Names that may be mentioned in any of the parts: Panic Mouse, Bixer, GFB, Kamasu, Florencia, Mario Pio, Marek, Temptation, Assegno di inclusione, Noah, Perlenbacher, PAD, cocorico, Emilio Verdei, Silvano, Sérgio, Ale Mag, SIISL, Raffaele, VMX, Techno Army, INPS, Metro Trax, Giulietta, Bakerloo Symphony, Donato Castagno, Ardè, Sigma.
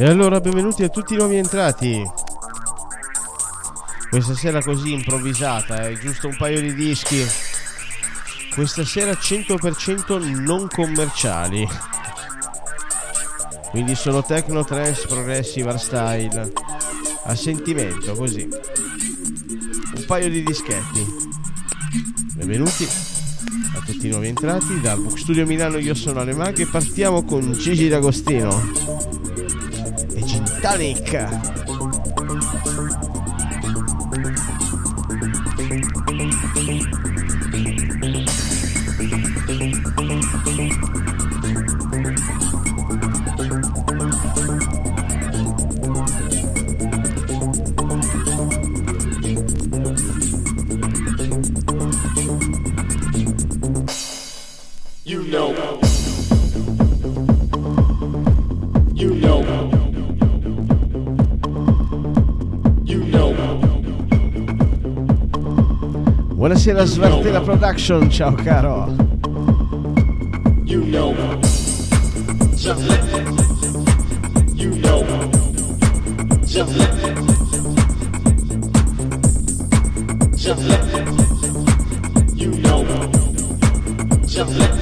E allora benvenuti a tutti i nuovi entrati. Questa sera così improvvisata, giusto un paio di dischi. Questa sera 100% non commerciali. Quindi sono techno, trance, progressive, hardstyle. A sentimento, così. Un paio di dischetti. Benvenuti a tutti i nuovi entrati da Arbook Studio Milano, io sono Ale Mag e partiamo con Gigi D'Agostino e Panic. Buonasera Svartella Production, ciao caro. You know. Just let it. You know. Just let it. Just let it. You know. Just let it.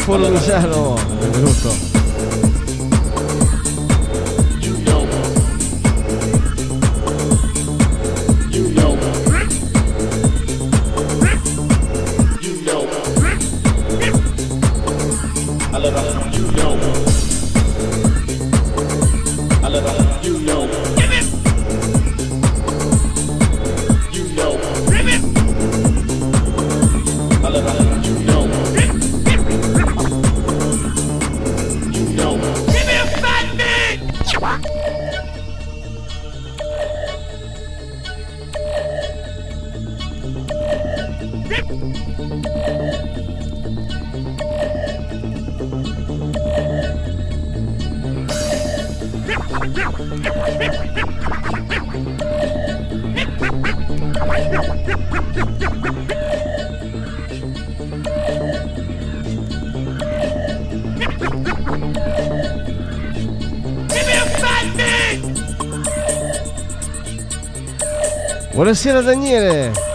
Ciao, benvenuto. Buonasera Daniele.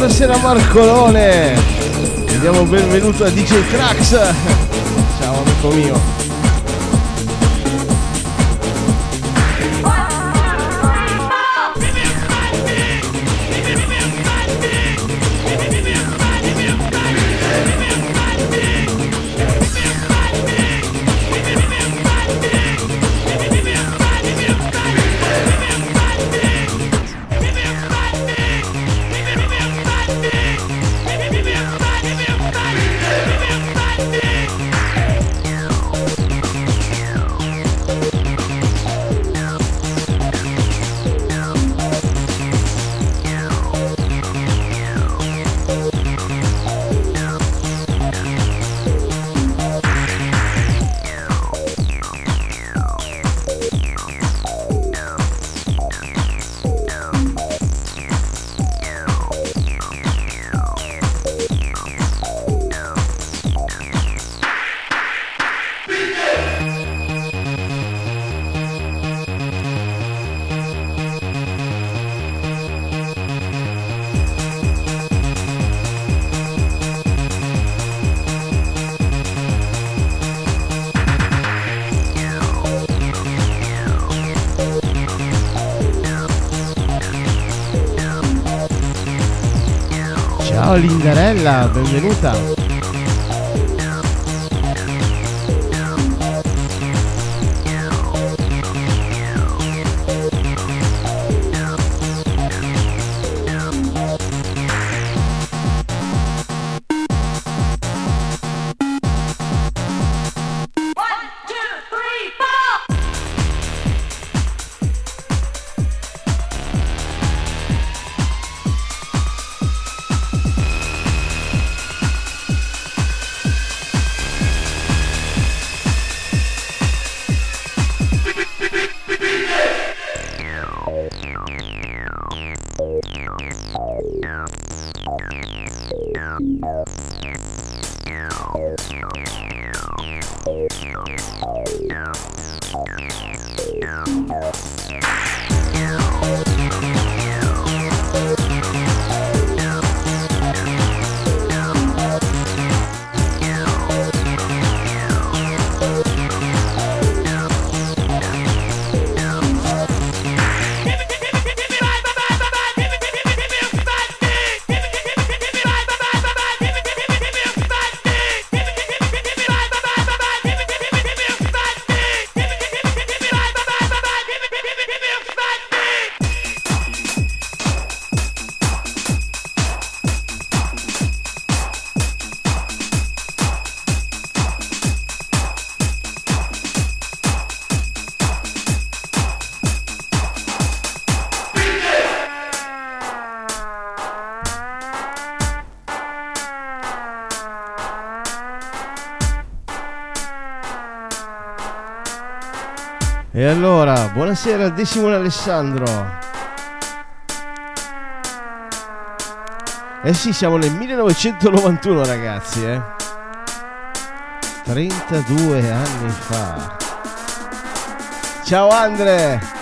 Buonasera Marcolone, ti diamo il benvenuto a DJ Cracks. Ciao amico mio. Ciao Lingarella, benvenuta. E allora, buonasera De Simone Alessandro. Eh sì, siamo nel 1991 ragazzi, 32 anni fa. Ciao Andre.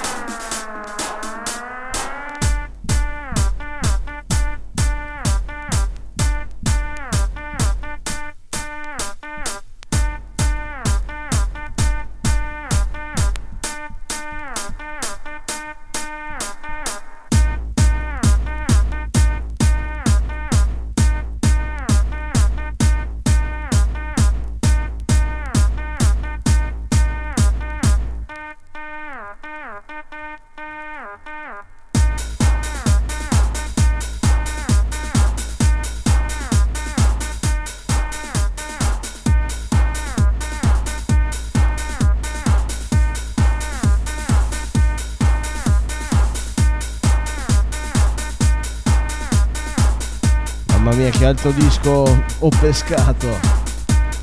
Che altro disco ho pescato.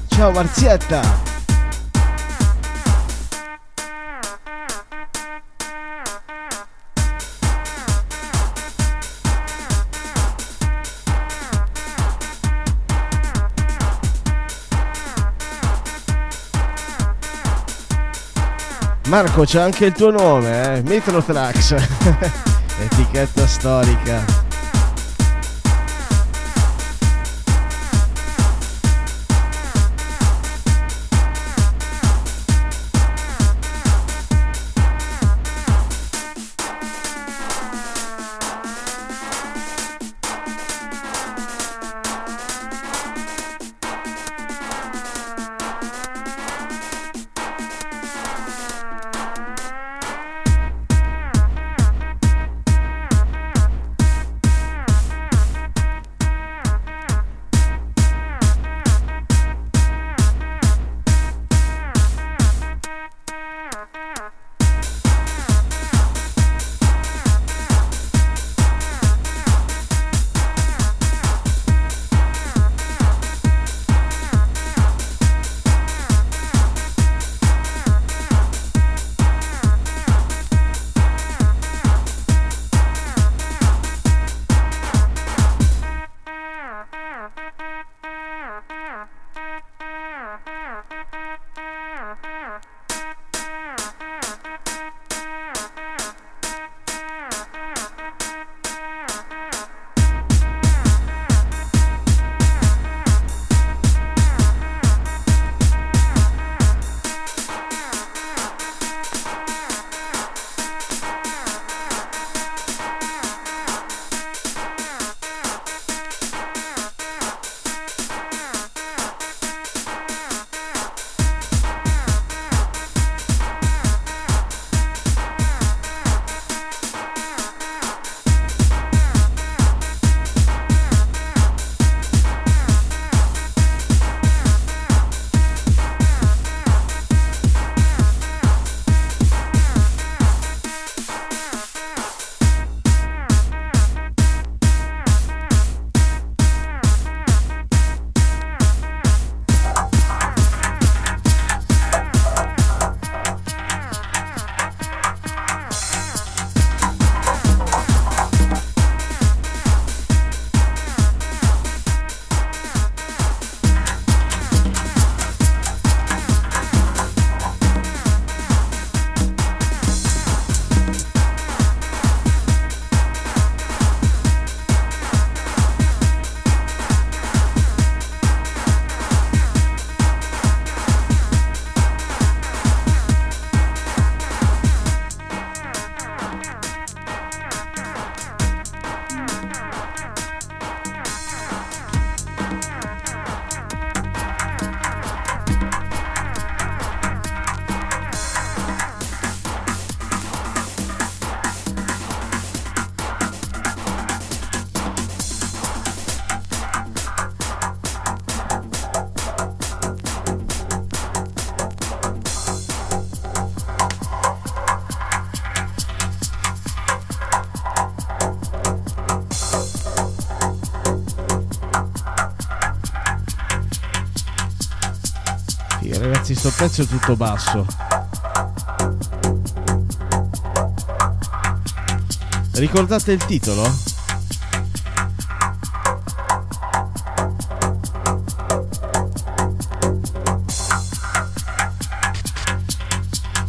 Ciao Marzietta. Marco, c'è anche il tuo nome, Metro Trax. Etichetta storica. ragazzi, sto pezzo è tutto basso. Ricordate il titolo?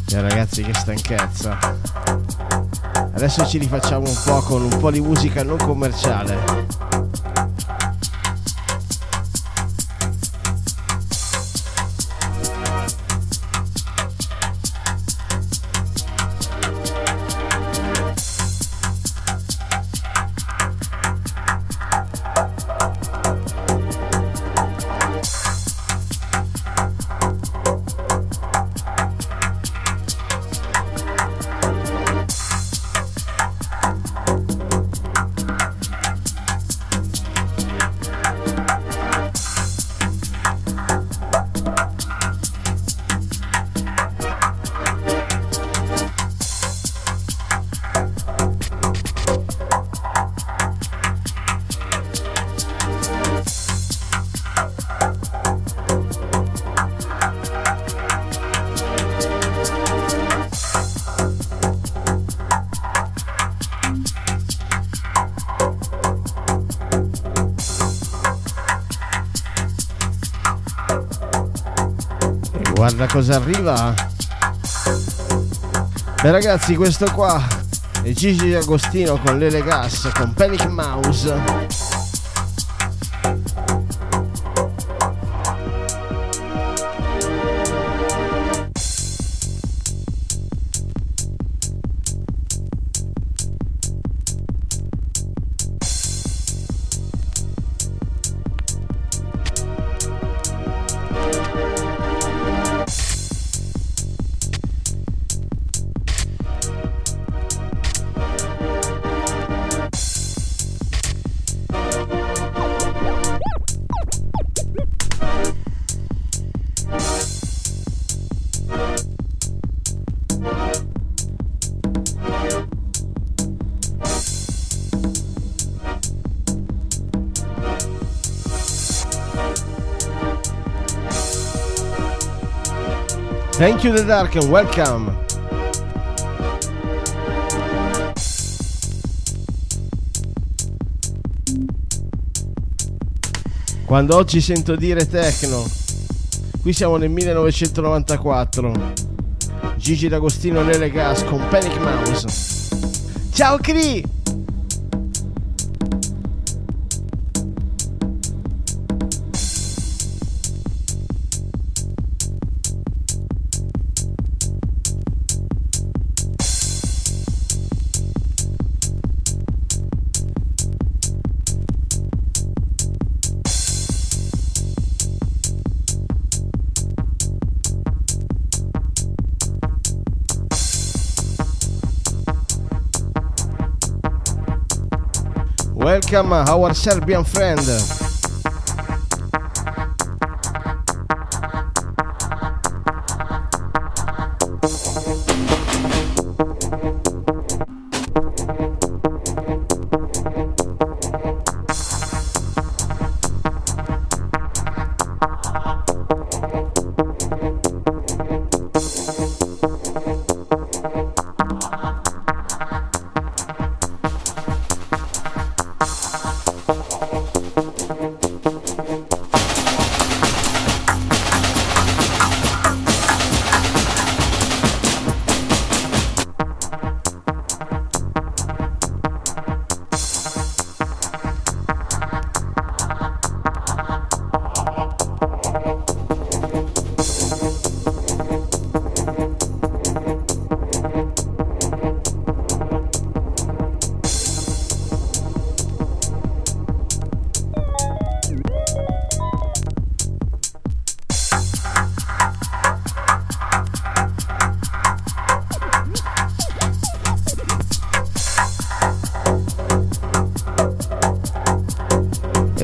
Ragazzi, che stanchezza. Adesso ci rifacciamo un po' con un po' di musica non commerciale. Guarda cosa arriva. Beh ragazzi, questo qua è Gigi D'Agostino con l'Ele Gas, con Panic Mouse. Thank you, The Dark, and welcome. Quando oggi sento dire techno, qui siamo nel 1994. Gigi D'Agostino nelle gas con Panic Mouse. Ciao Cri! Welcome our Serbian friend.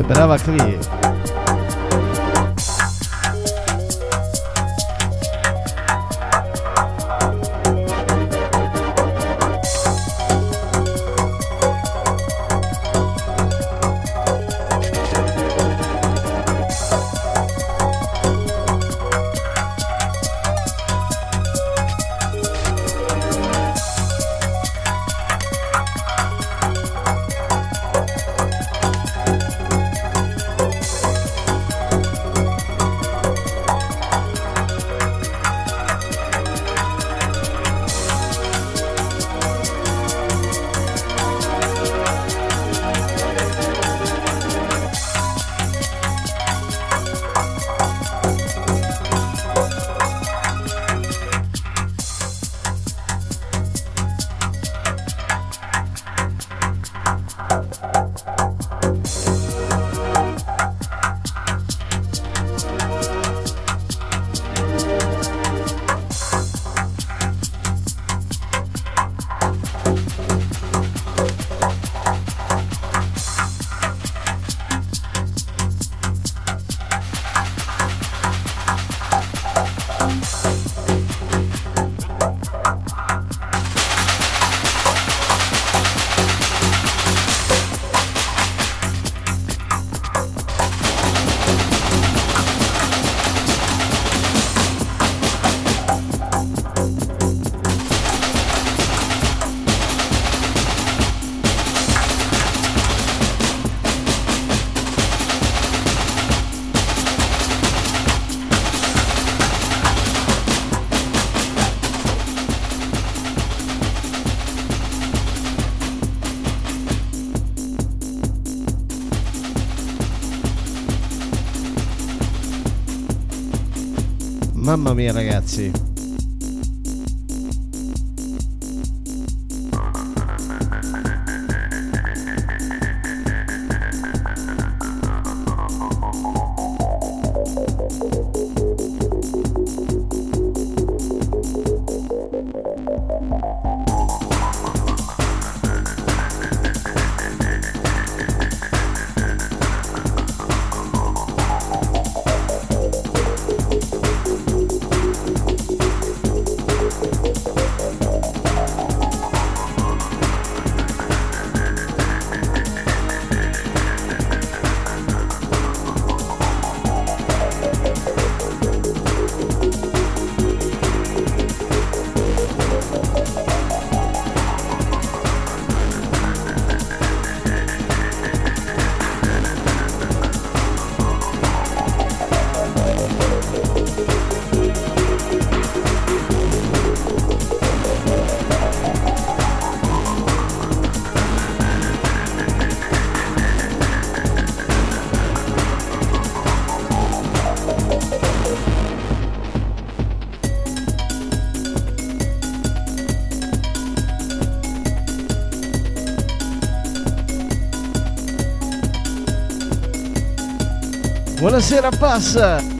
Brava Cri. Mamma mia ragazzi, buonasera passa!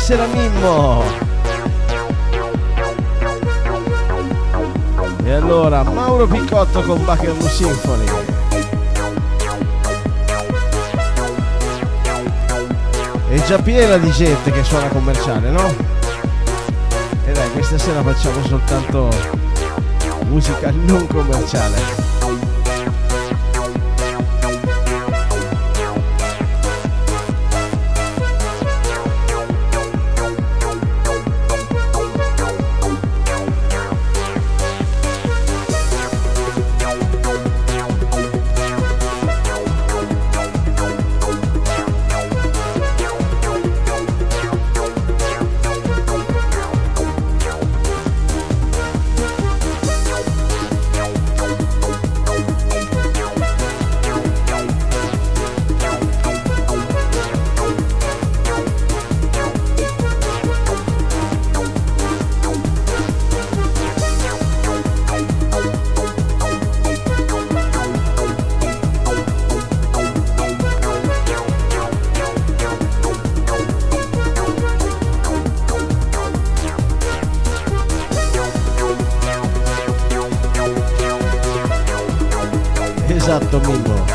Buonasera Mimmo! E allora Mauro Picotto con Bakerloo Symphony. È già piena di gente che suona commerciale, no? E dai, questa sera facciamo soltanto musica non commerciale. What's up, Domingo?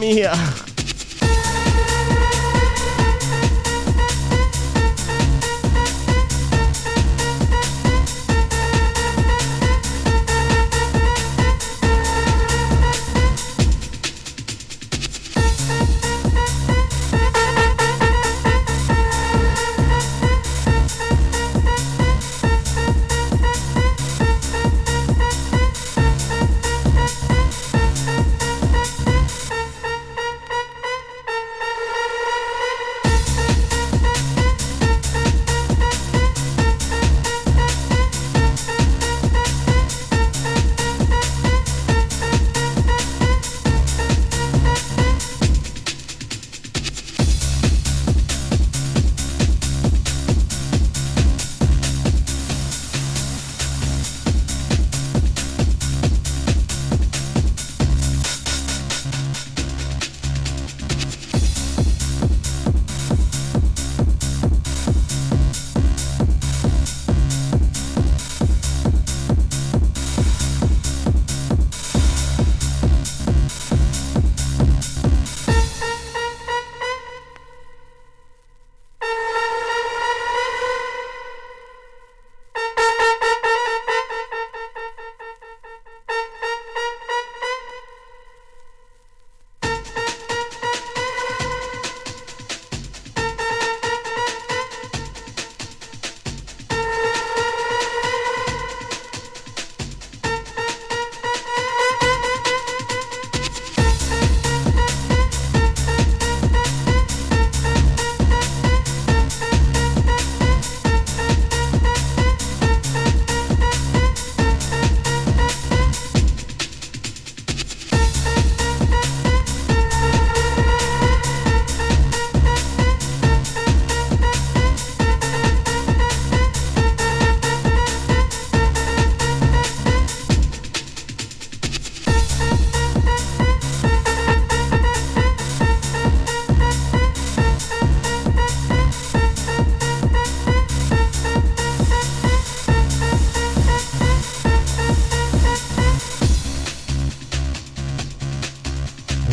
Mia.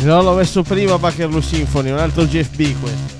No, l'ho messo prima Bakerloo Symphony, un altro GFB questo.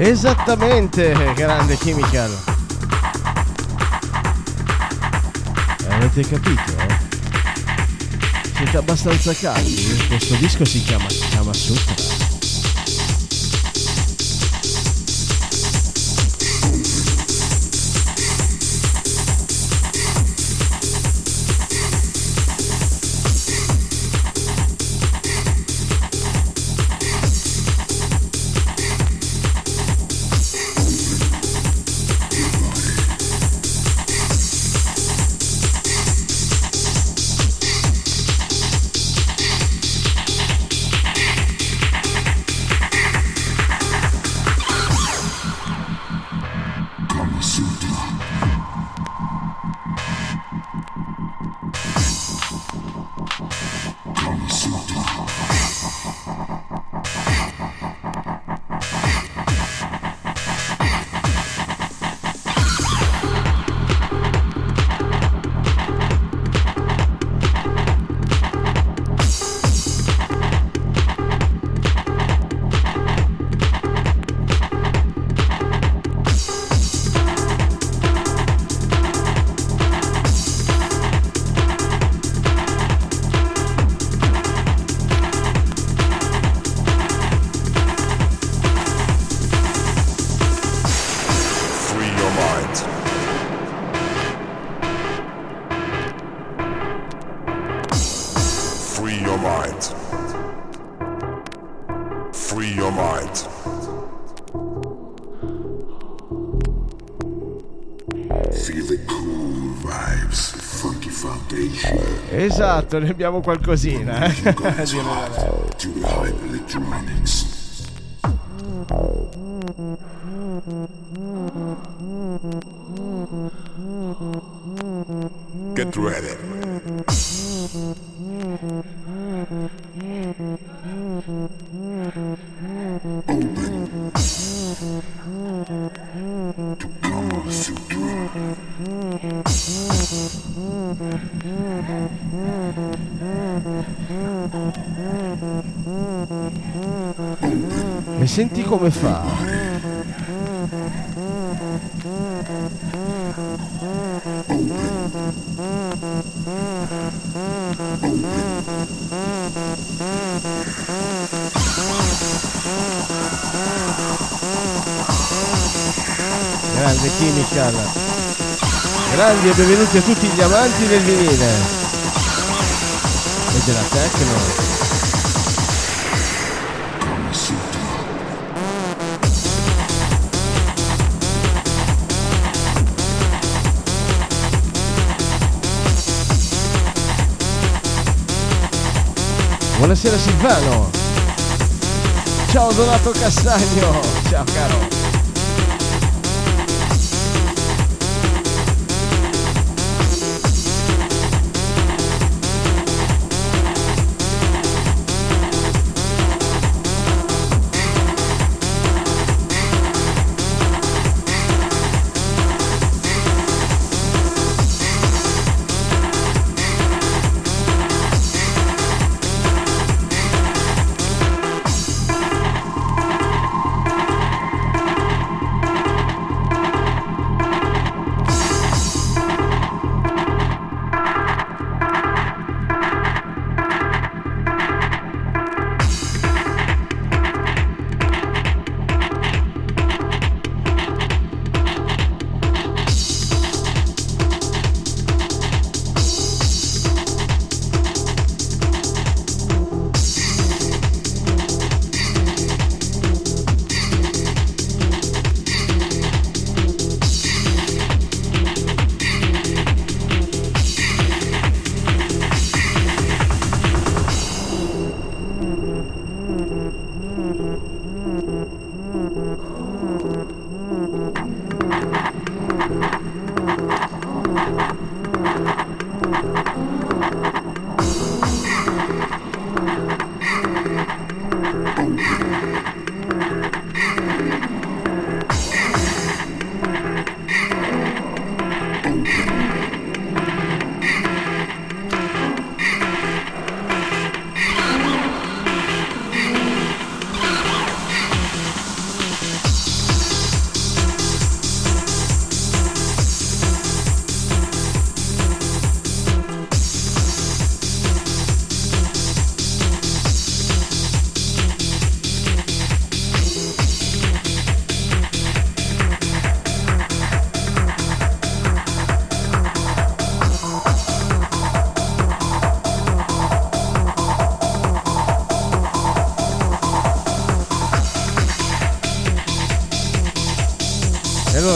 Esattamente, grande Chemical. Avete capito? Siete abbastanza caldi. Questo disco si chiama Kamasu. Esatto, ne abbiamo qualcosina, eh? Get ready. E senti come fa. Grande Chemical. Grandi e benvenuti a tutti gli amanti del vinile e della techno. Buonasera Silvano. Ciao Donato Castagno. Ciao caro.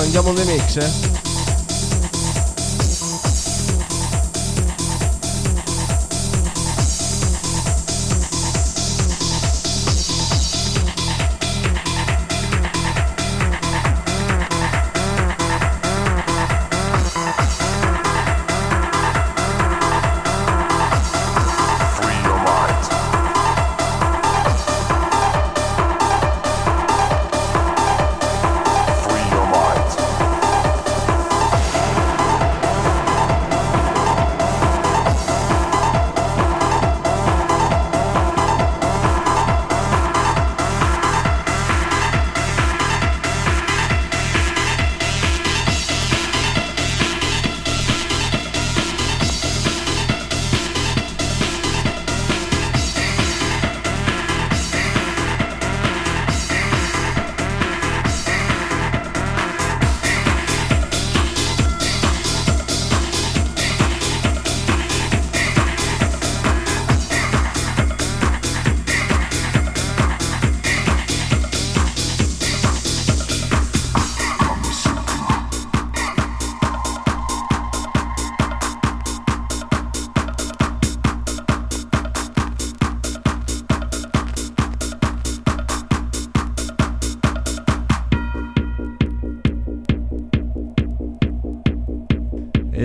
allora andiamo alle VMX,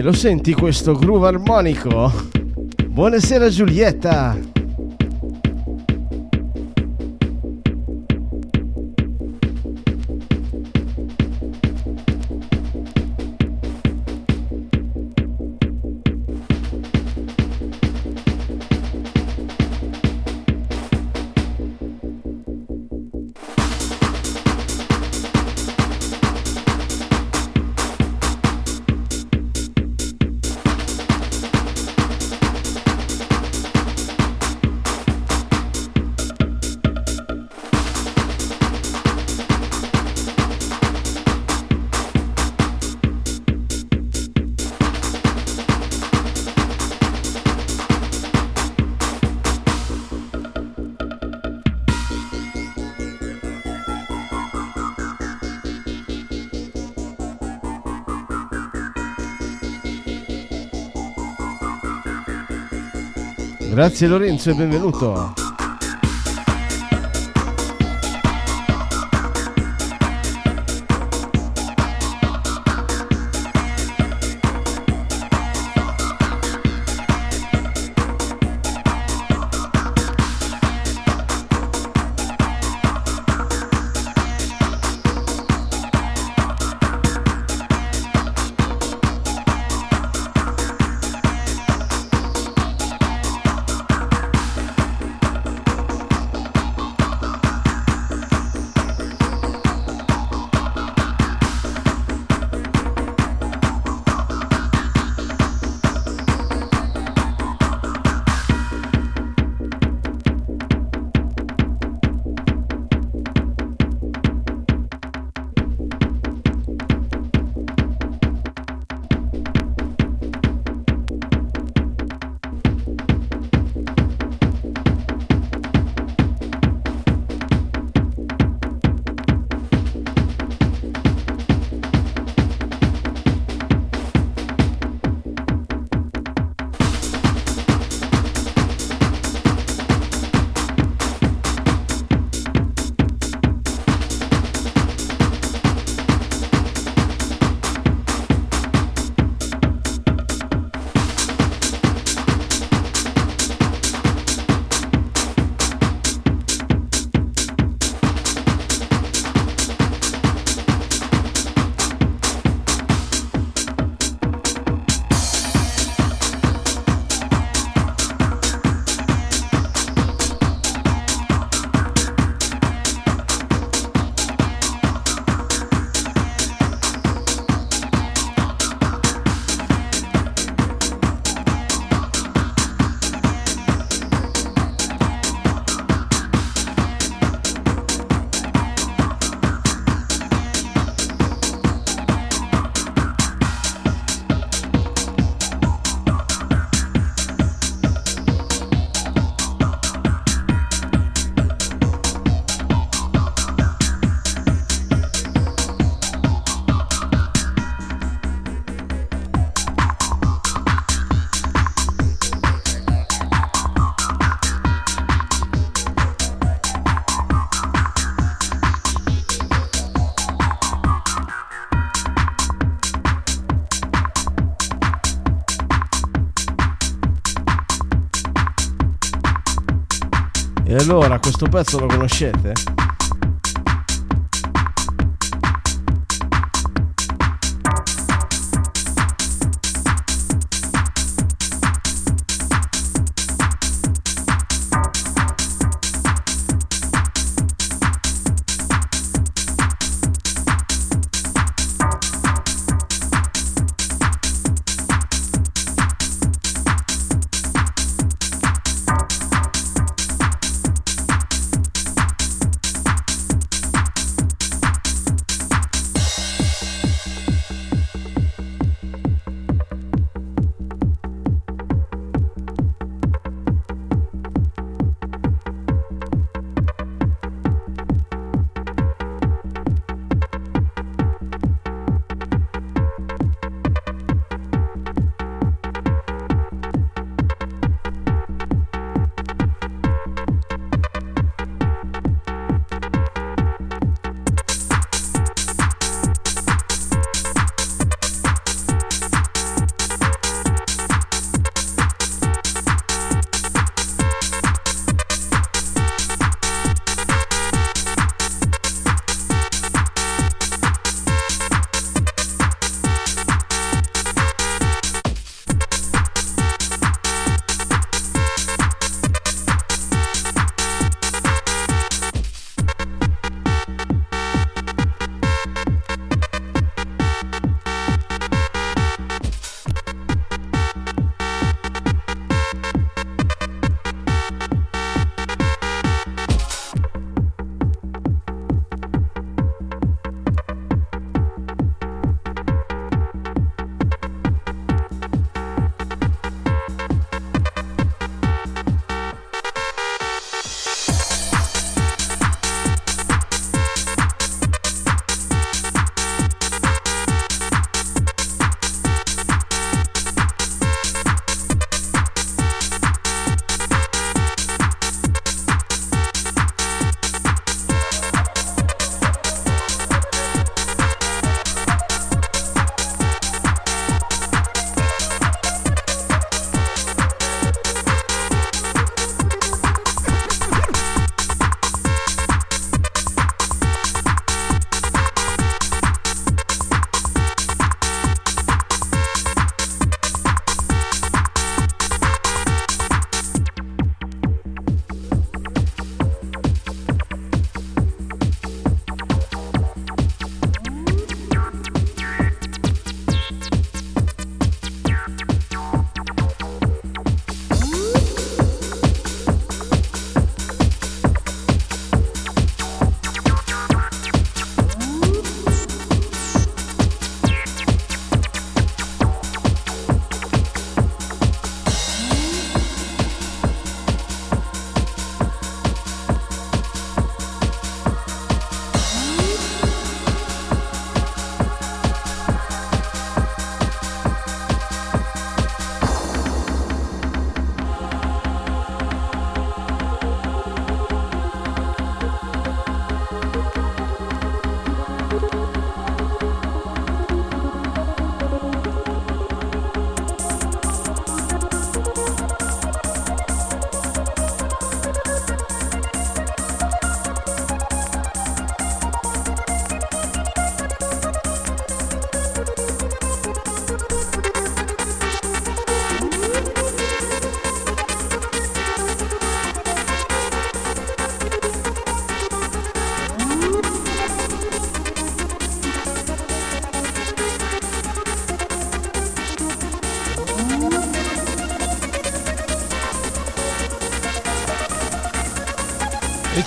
lo senti questo groove armonico? Buonasera Giulietta! Grazie Lorenzo e benvenuto. Allora, questo pezzo lo conoscete?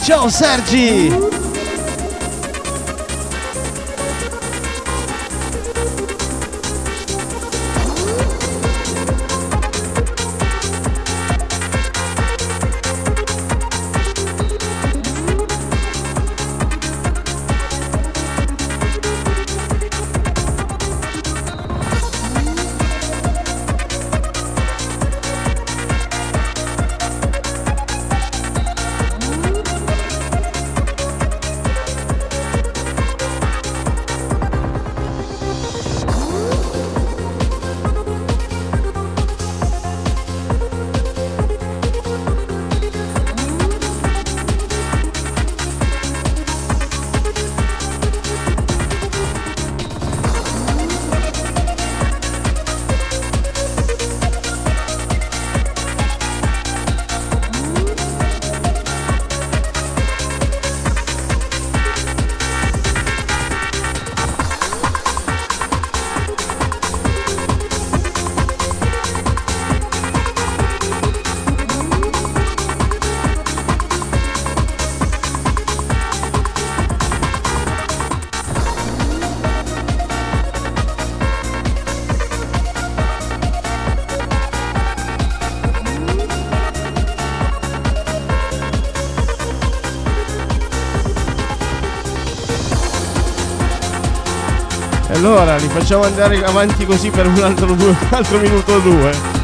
Ciao Sérgio! Allora li facciamo andare avanti così per un altro minuto o due.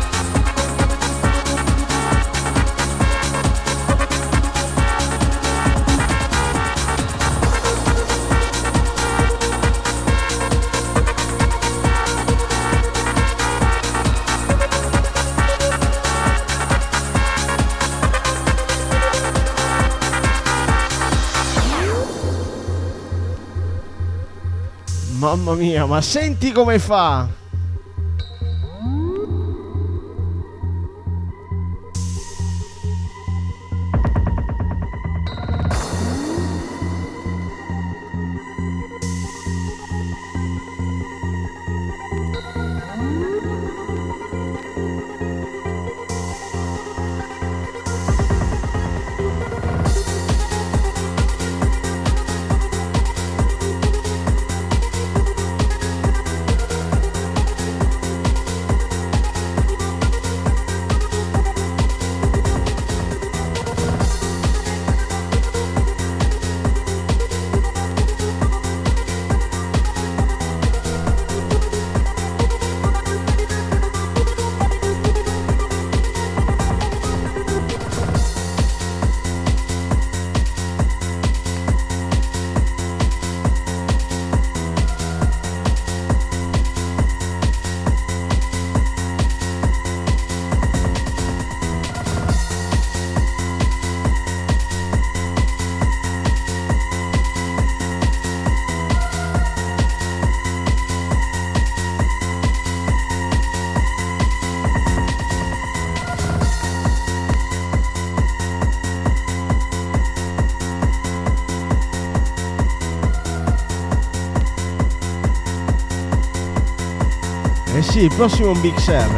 Mamma mia, ma senti come fa! Sì, il prossimo è un Bixer.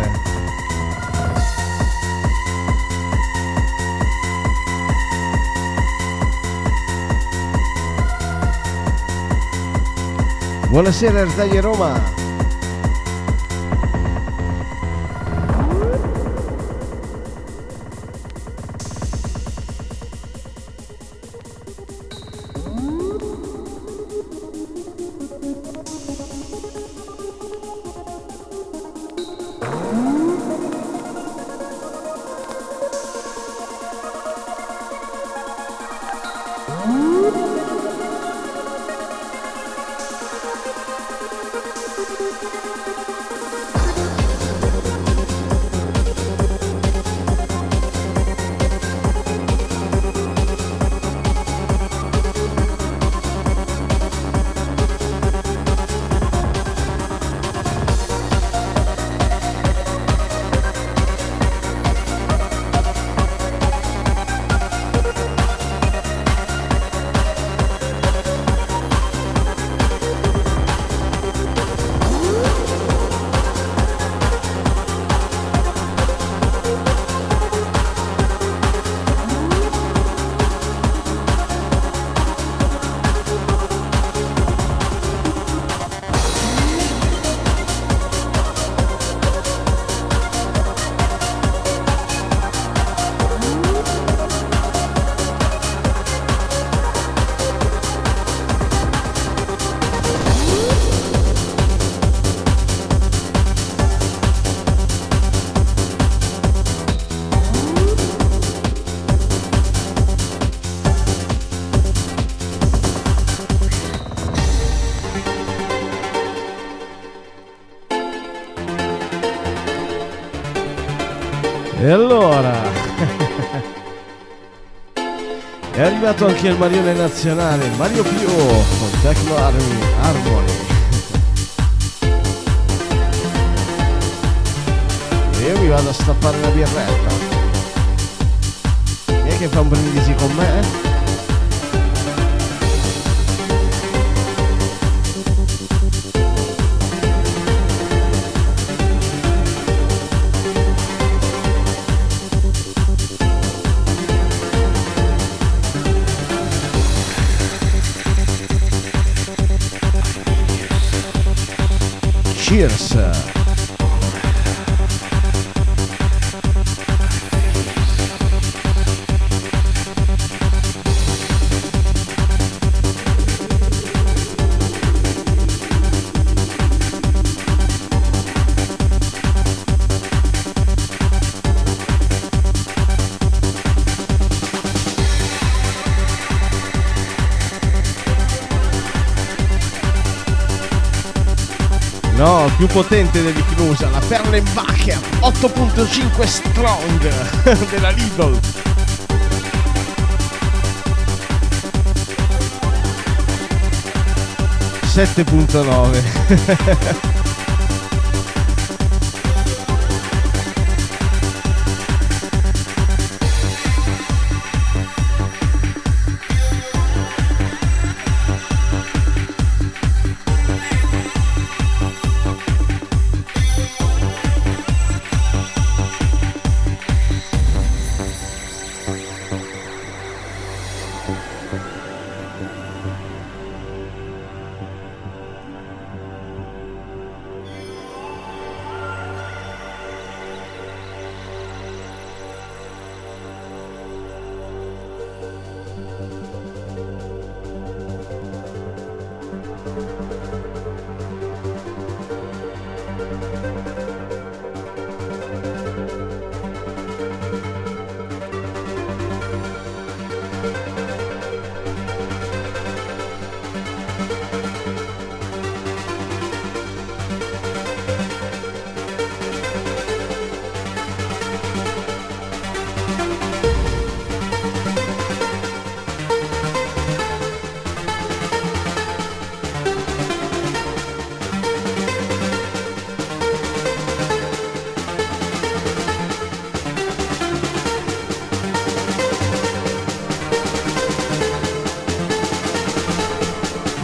Buonasera Ardè Roma. E allora è arrivato anche il Marione nazionale, Mario Pio con Techno Army, Harmony. E io mi vado a stappare una birretta. Chi è che fa un brindisi con me? Cheers! No, più potente dell'Ipnosa, la Perlenbacher 8.5 Strong della Lidl. (7.9)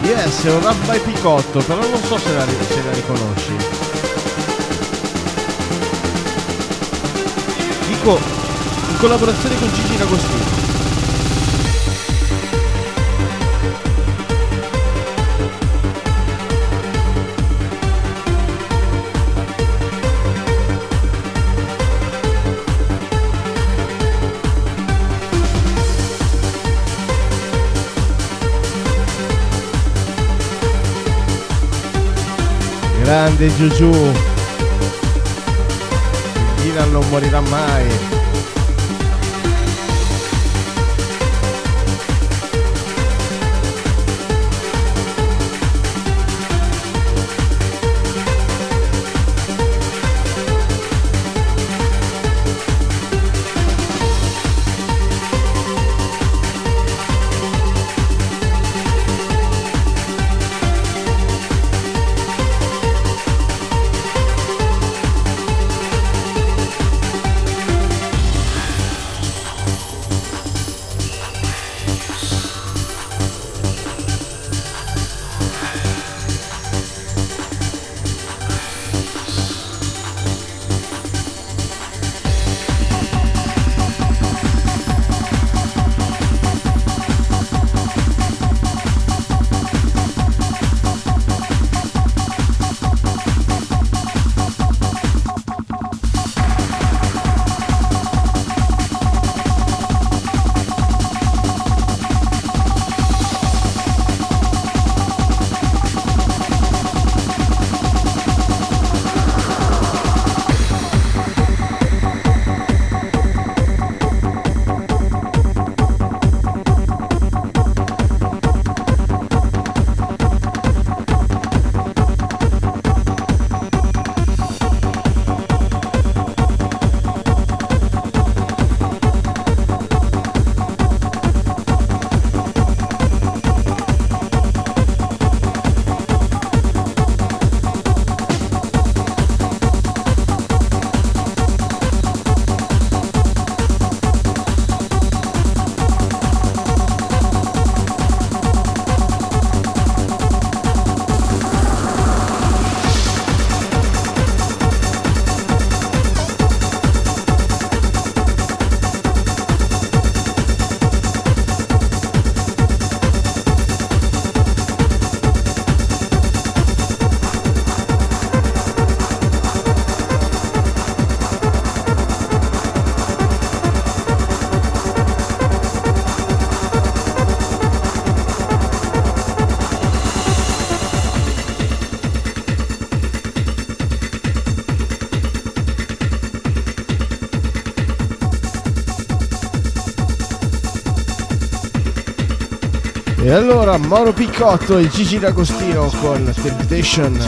Yes, è un rap by Picotto, però non so se la riconosci. Dico, in collaborazione con Gigi D'Agostino. Grande Giugiù, il Milan non morirà mai. E allora Mauro Picotto e Gigi D'Agostino con Temptation.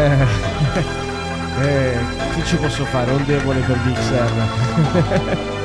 Che ci posso fare? Un debole per Bixer.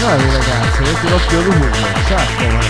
bravi ragazzi, avete l'occhio lungo, sacco, ma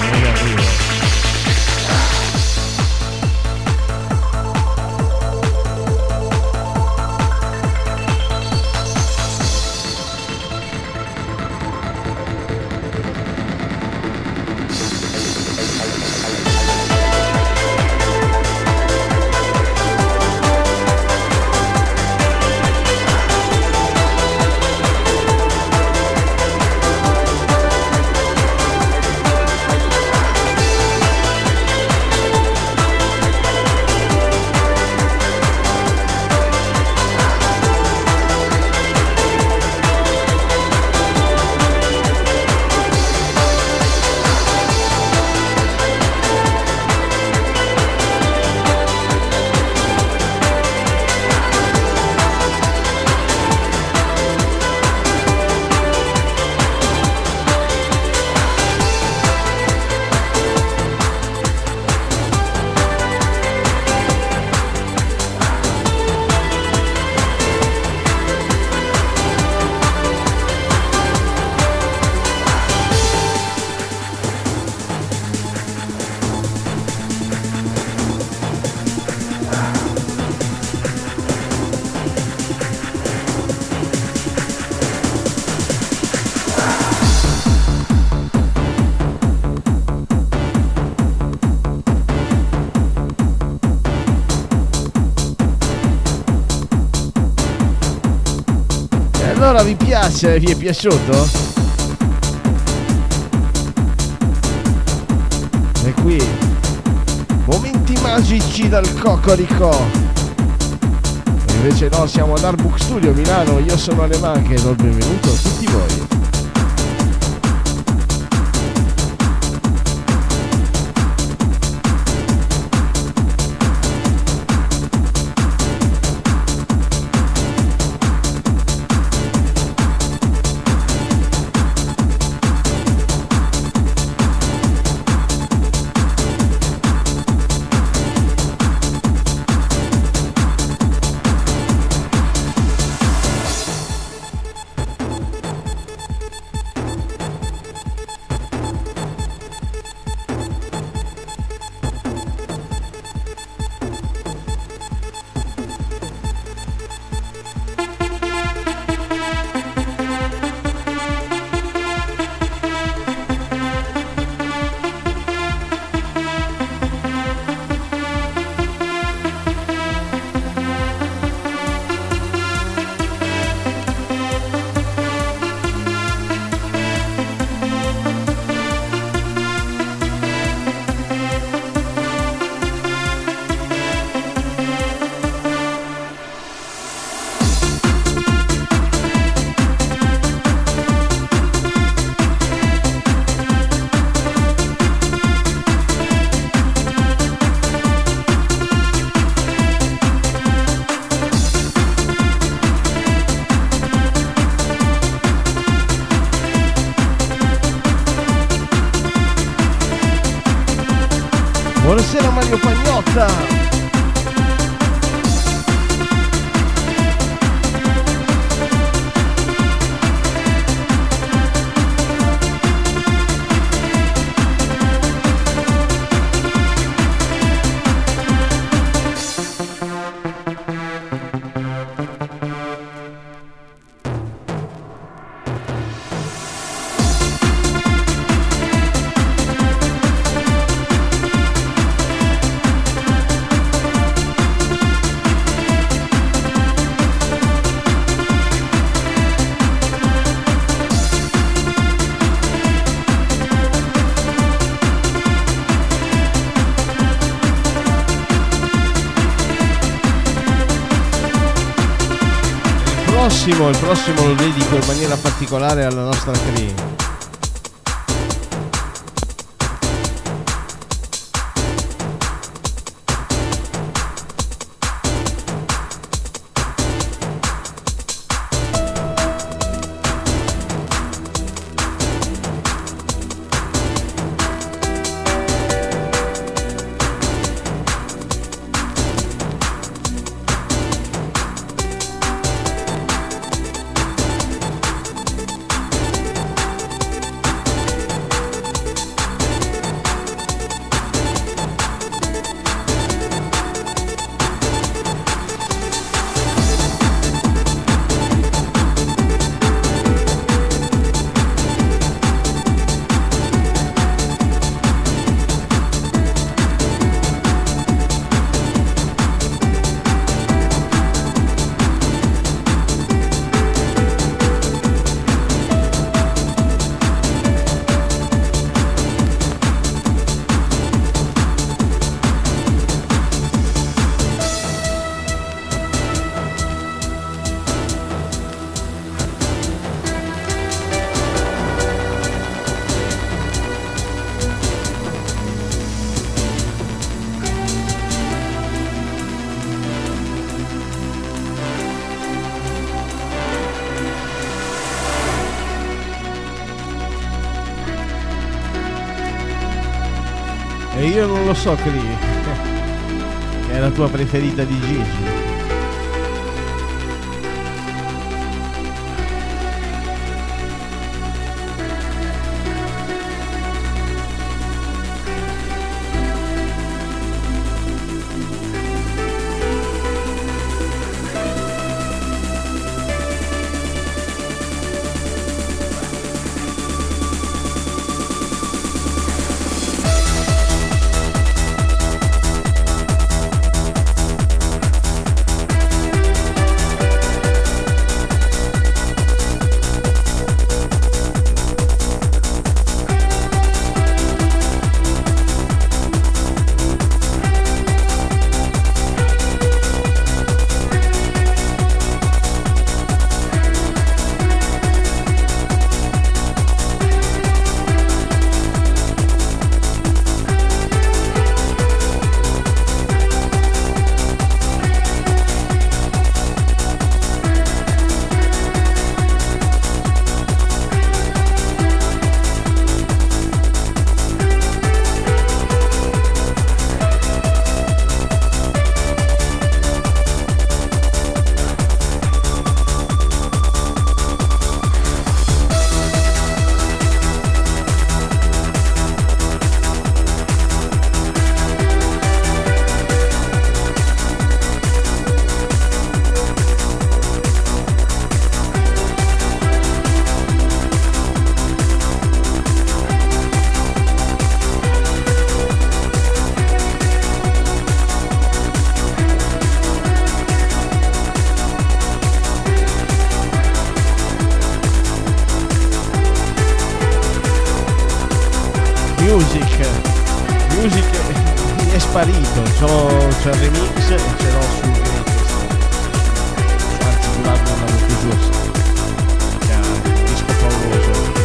vi piace, vi è piaciuto? E qui momenti magici dal cocorico. E invece no, siamo ad Arbook Studio Milano, io sono Ale Mag e do il benvenuto a tutti voi. Il prossimo lo dedico in maniera particolare alla nostra crew. E io non lo so, Cri, che è la tua preferita di Gigi. C'è il remix e ce l'ho su VMX, anzi di là non avevo più giusto, che è un disco pauroso,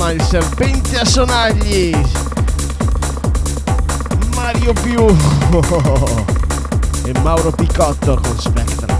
anche il serpente a sonagli, Mario Pio e Mauro Picotto con Spectra.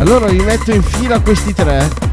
Allora li metto in fila questi tre.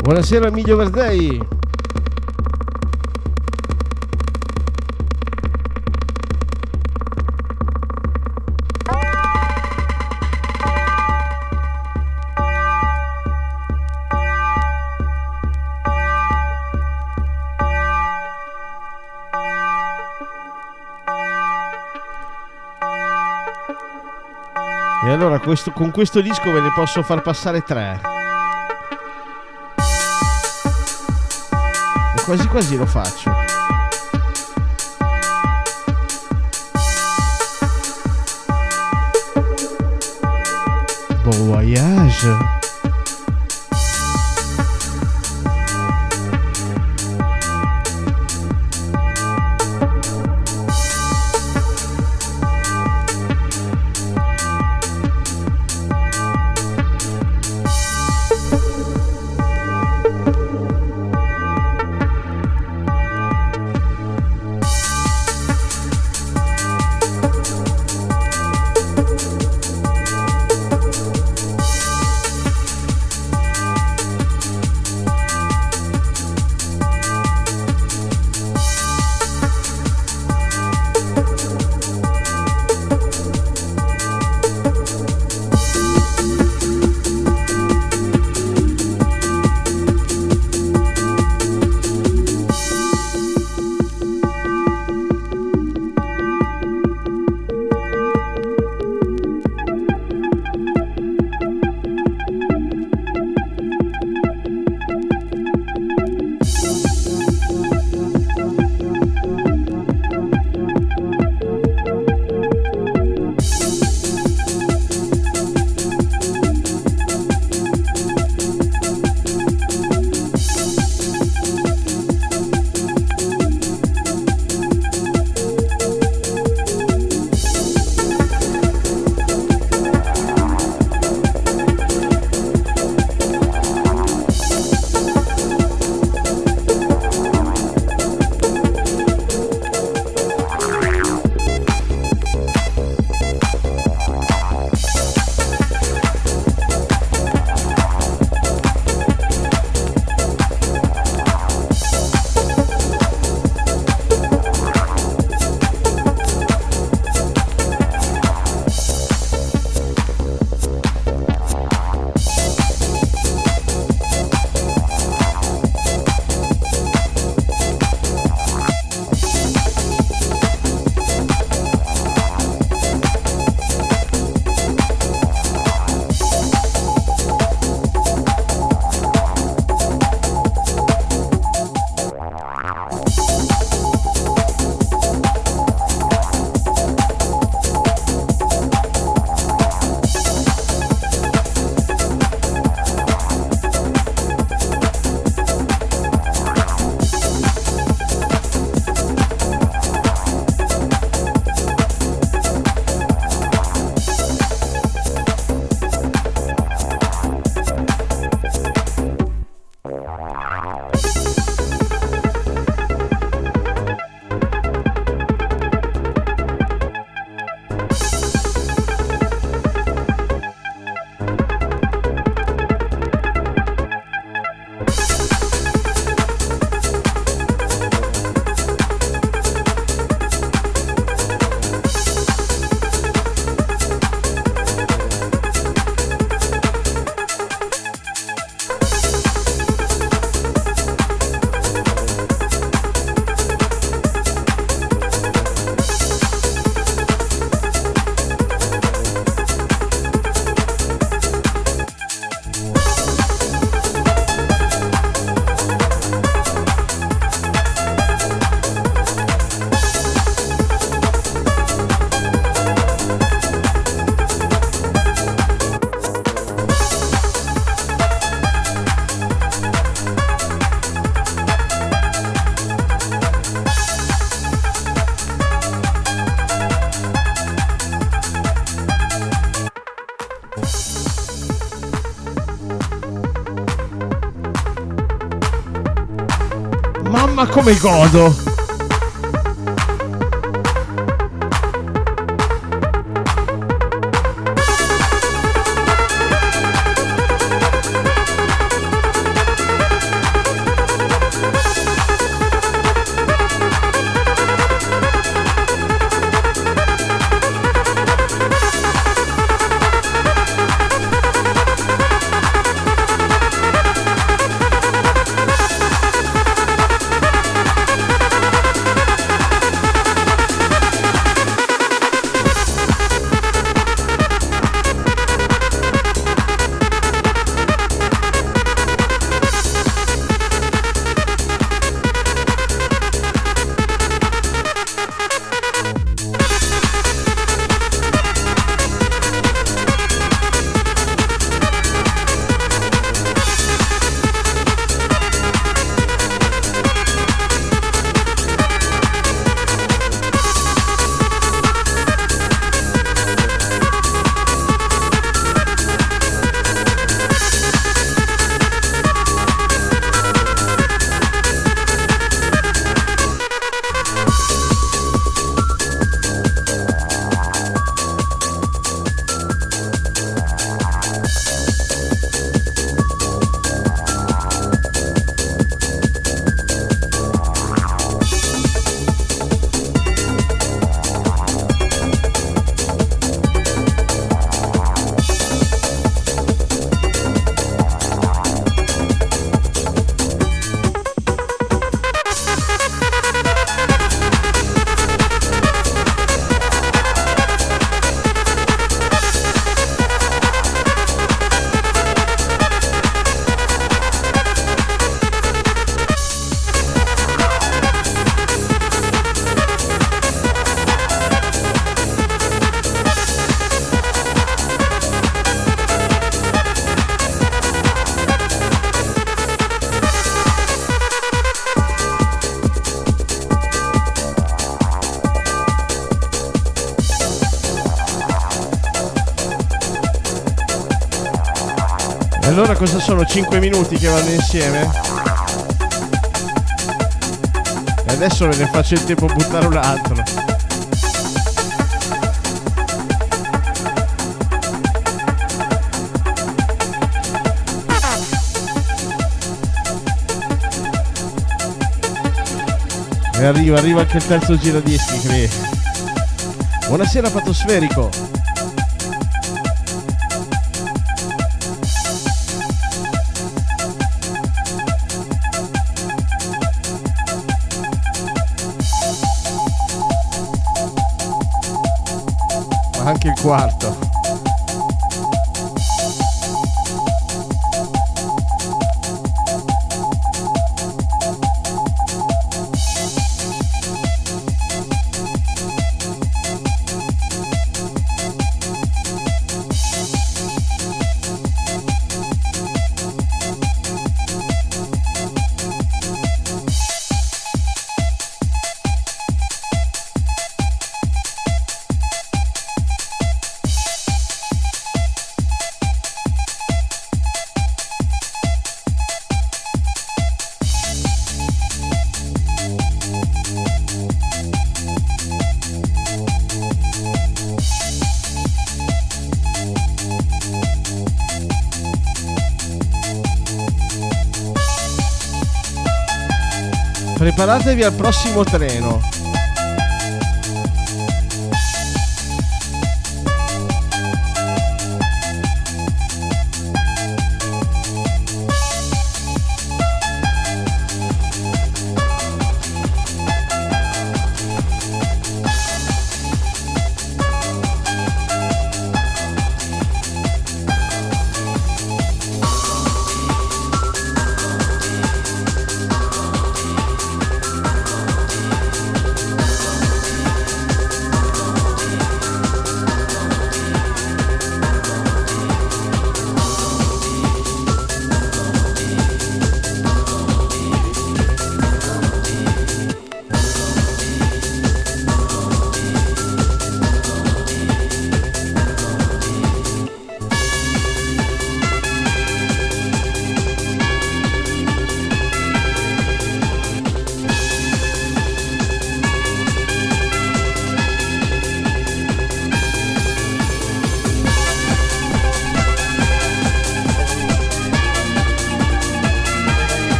Buonasera Emilio Verdei. E allora con questo disco ve ne posso far passare tre. Quasi quasi lo faccio. Bon voyage. ma come godo. Allora cosa sono? 5 minuti che vanno insieme? E adesso ne faccio il tempo a buttare un altro. E arriva anche il terzo giradischi, qui. Buonasera Patosferico. Anche il quarto. Preparatevi al prossimo treno.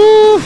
Woo!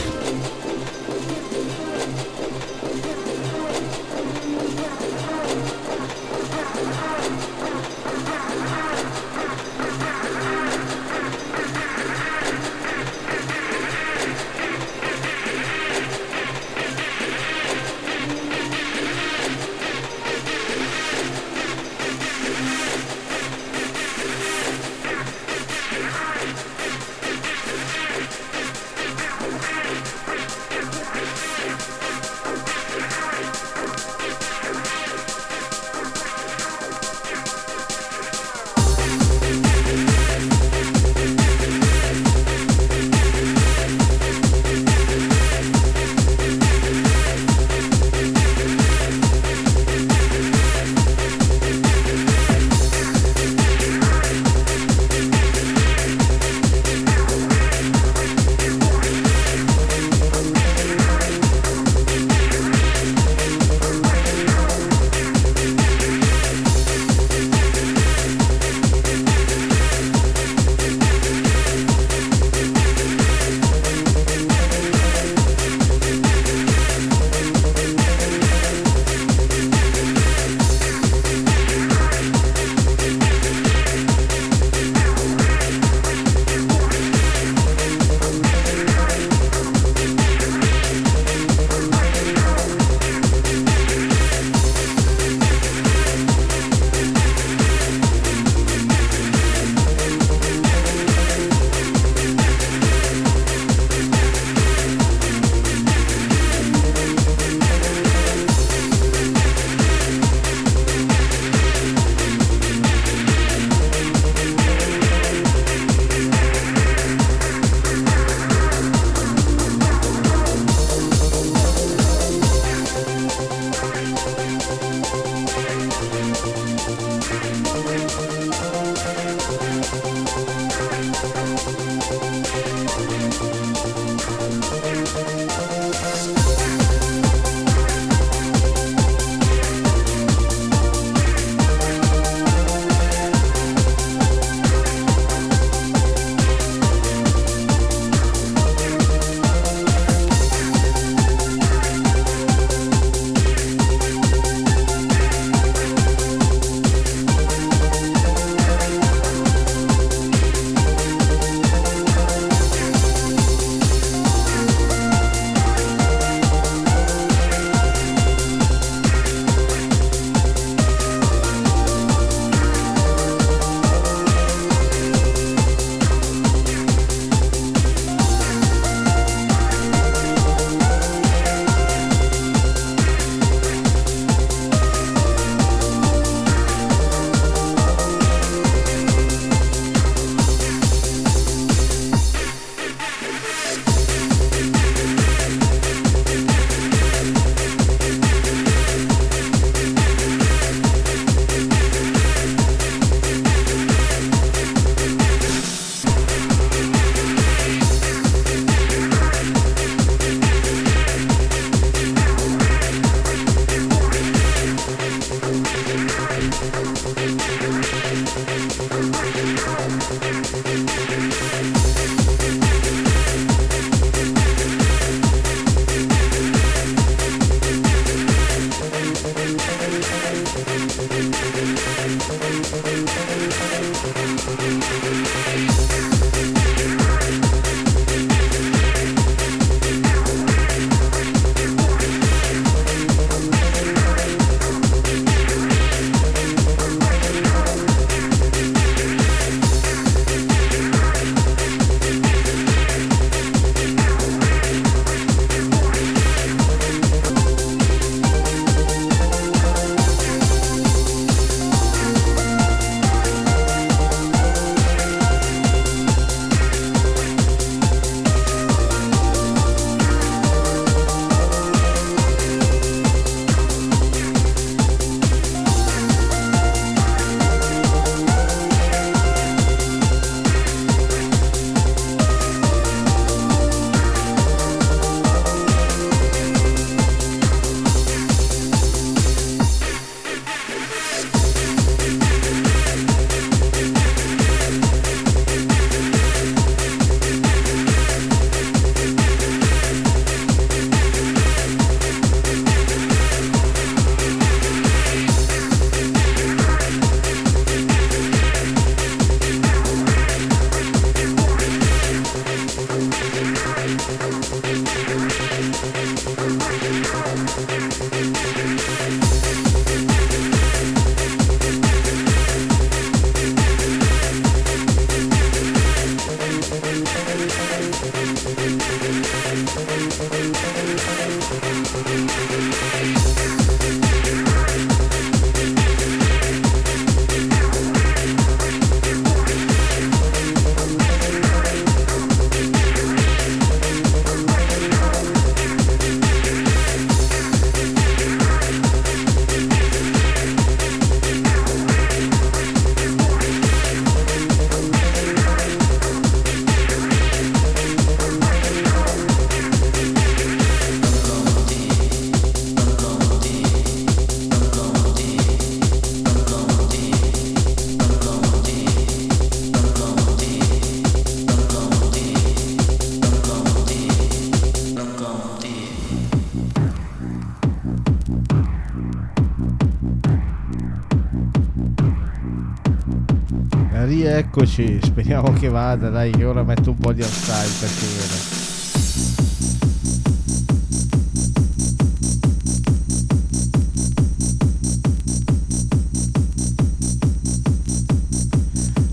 eccoci, speriamo che vada, dai, che ora metto un po' di outside perché viene.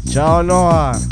Ciao Noah!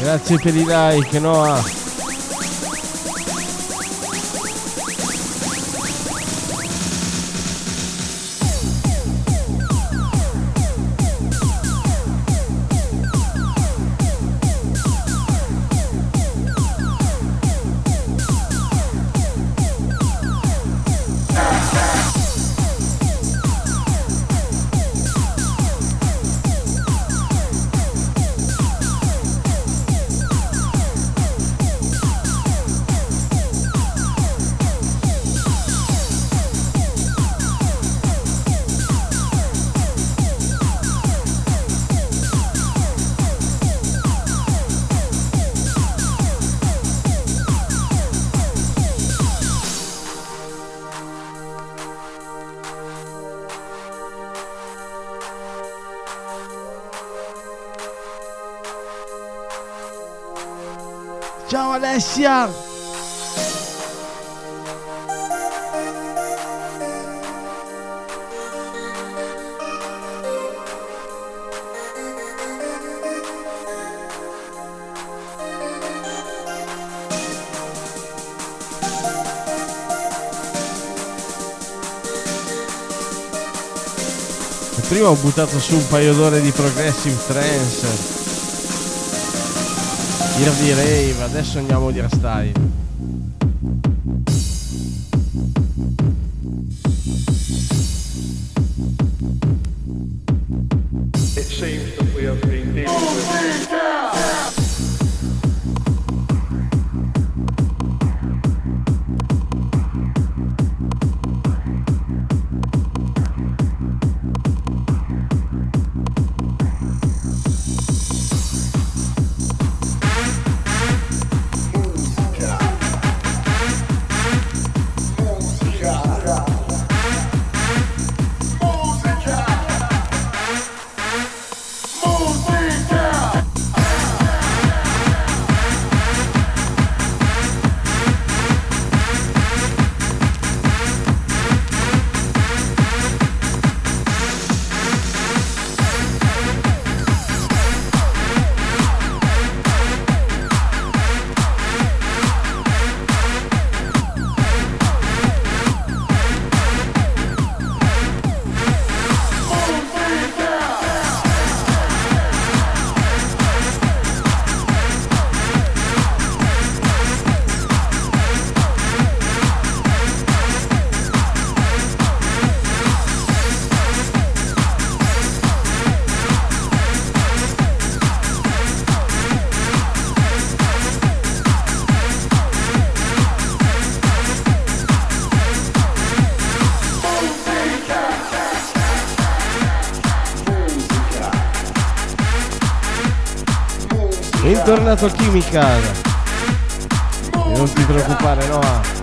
Grazie per i like, Noah. Ciao Alessia! Prima ho buttato su un paio d'ore di progressive trance, io di rave, adesso andiamo di rastai. It seems that we have been dealing with tornato Chemical. E non ti preoccupare, Noah.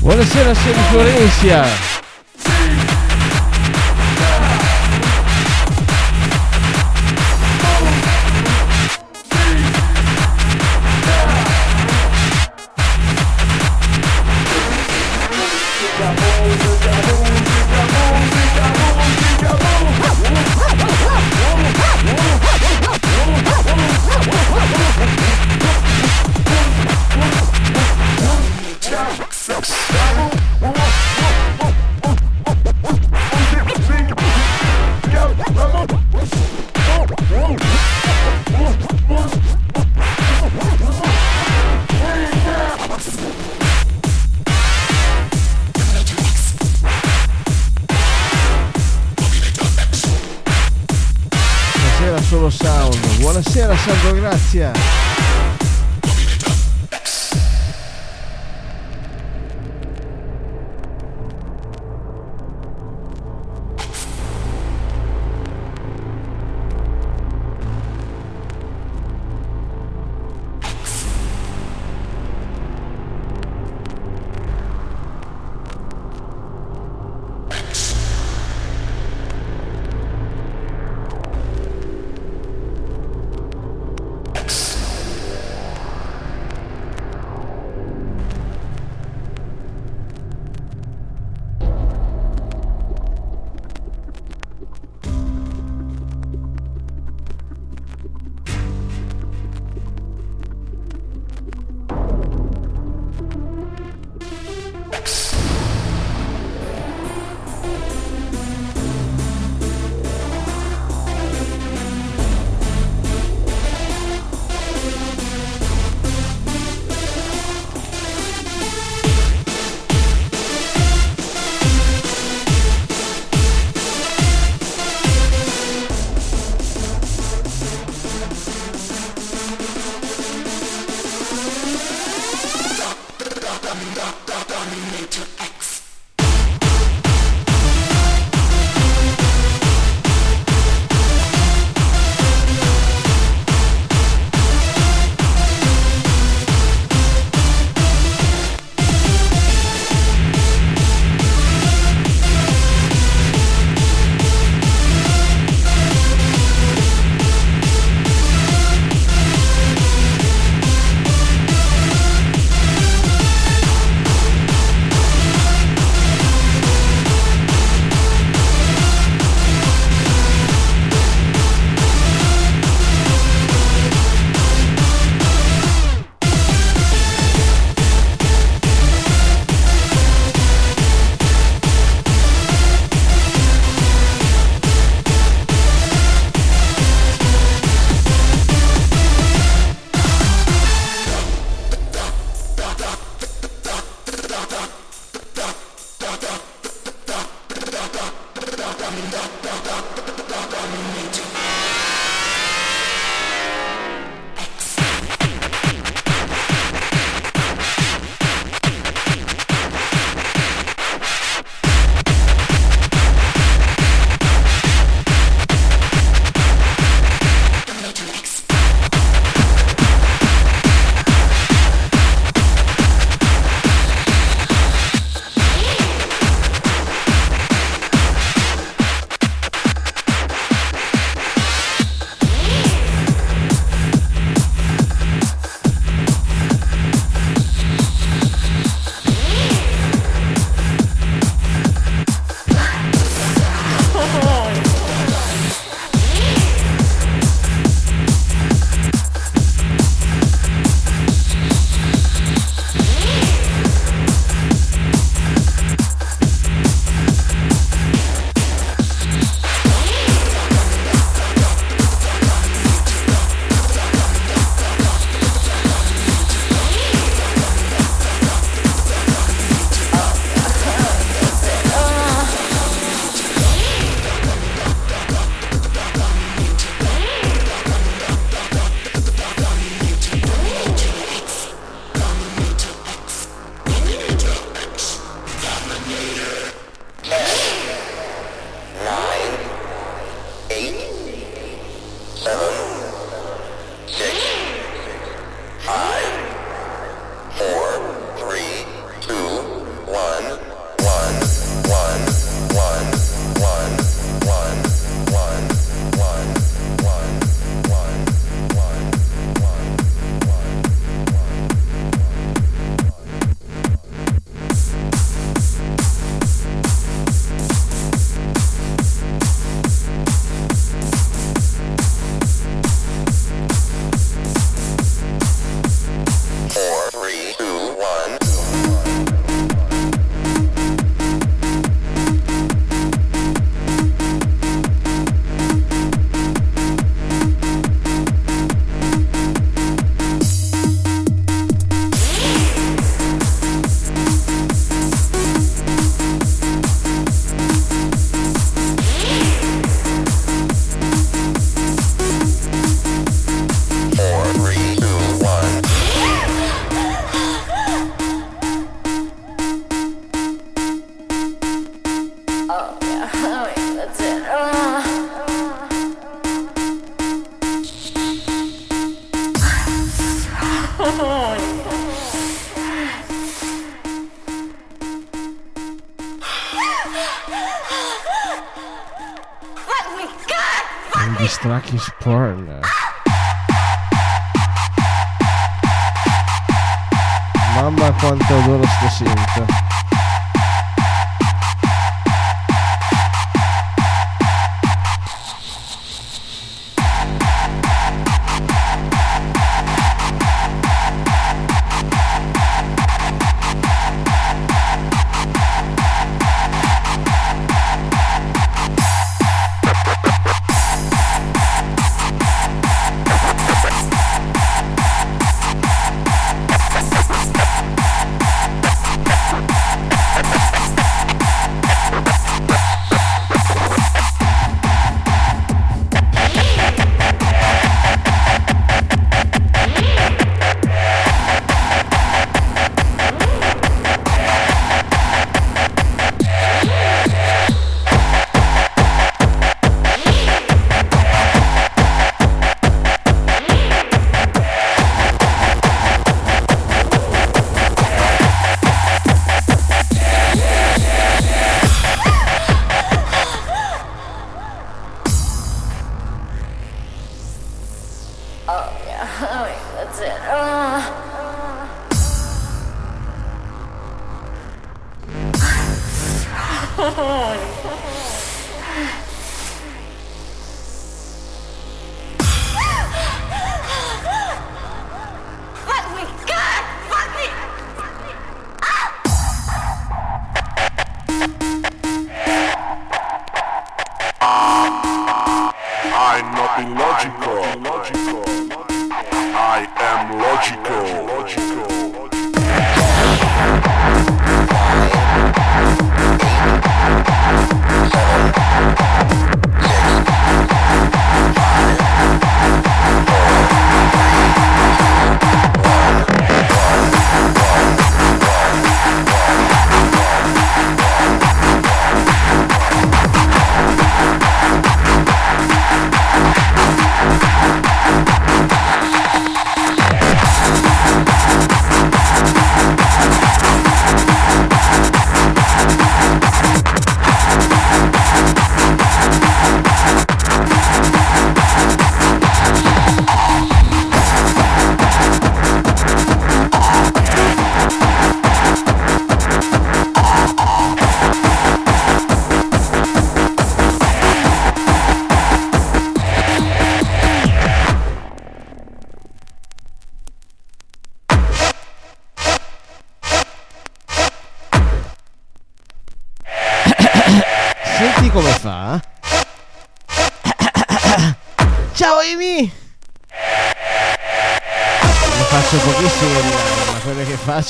Buonasera, siamo Florencia. Buonasera Sérgio, grazie.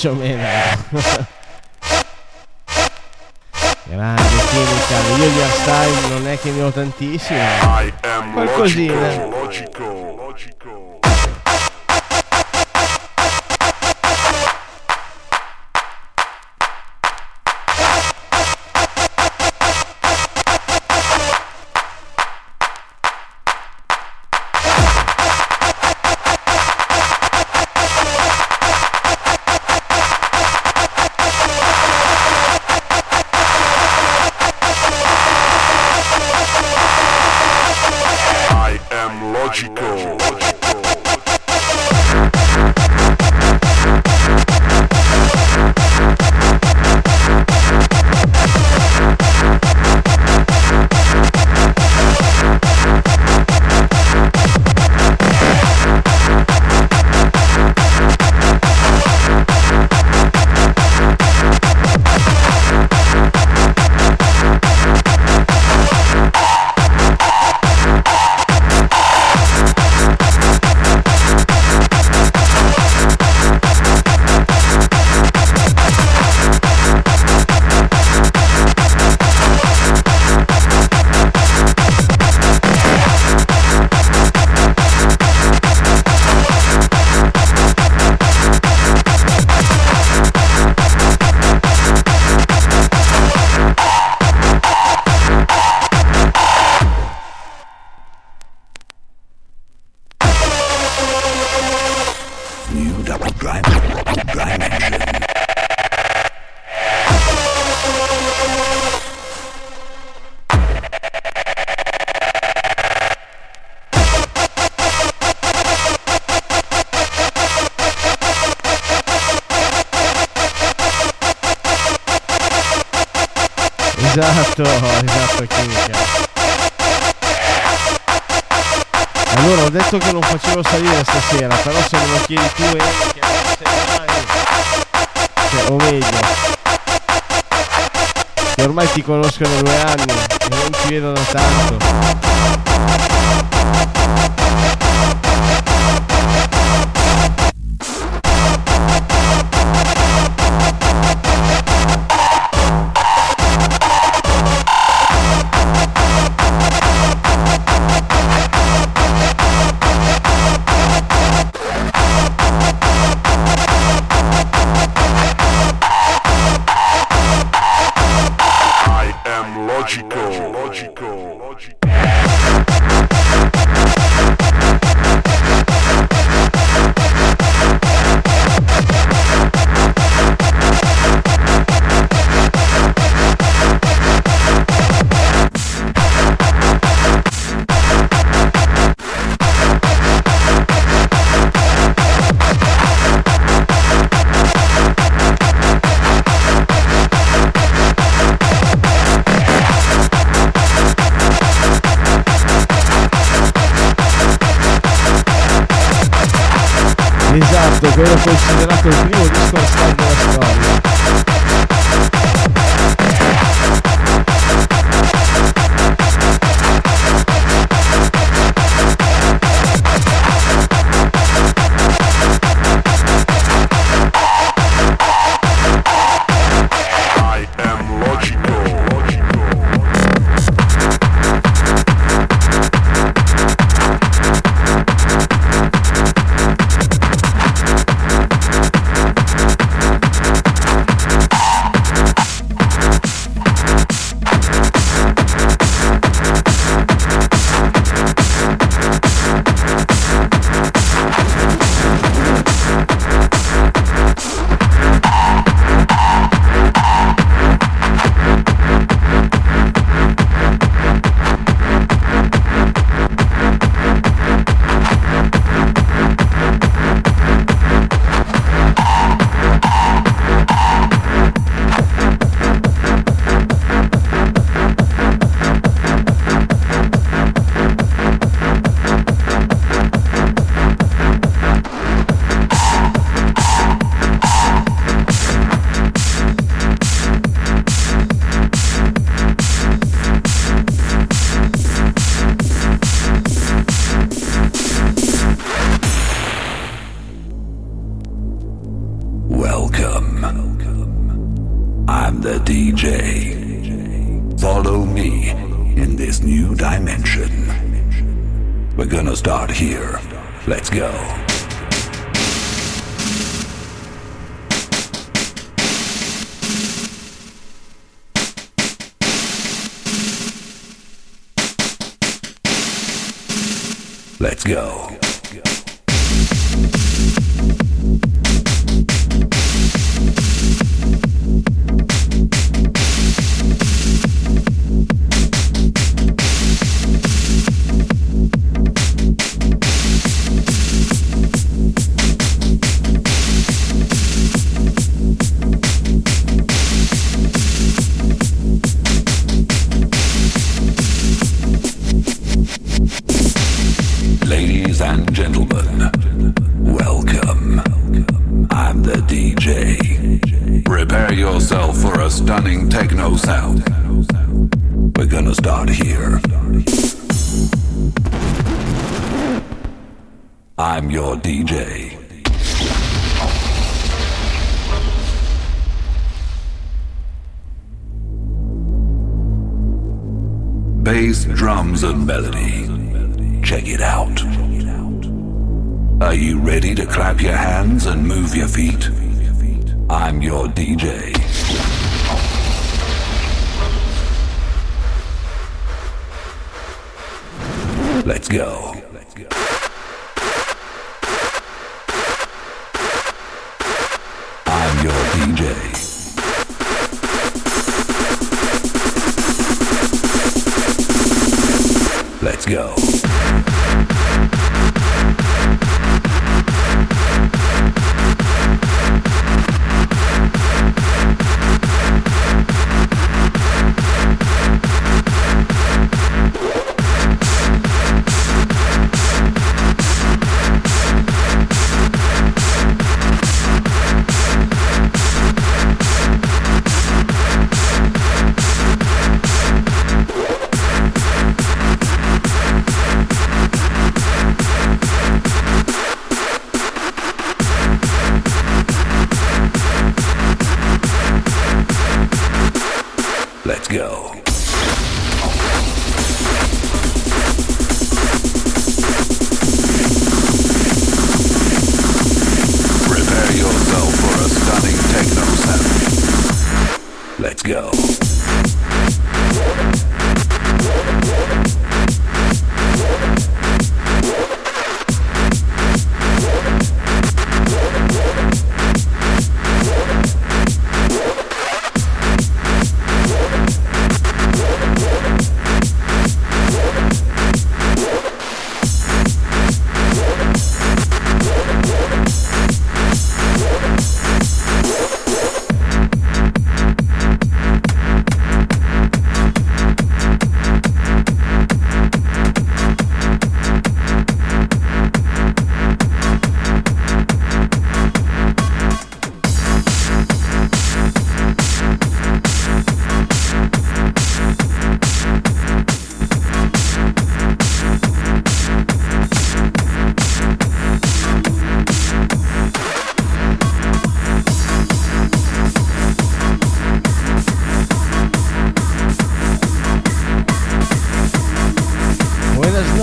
Meno. Grande chimica, io gli hardstyle non è che ne ho tantissimo, qualcosina. Logico. Esatto, chimica. Allora ho detto che non facevo salire stasera, però se me lo chiedi tu che non sei mai, cioè, o meglio, che ormai ti conoscono 2 anni e non ti vedono tanto. Logico. Bastardo, che era considerato il primo disco a star della storia.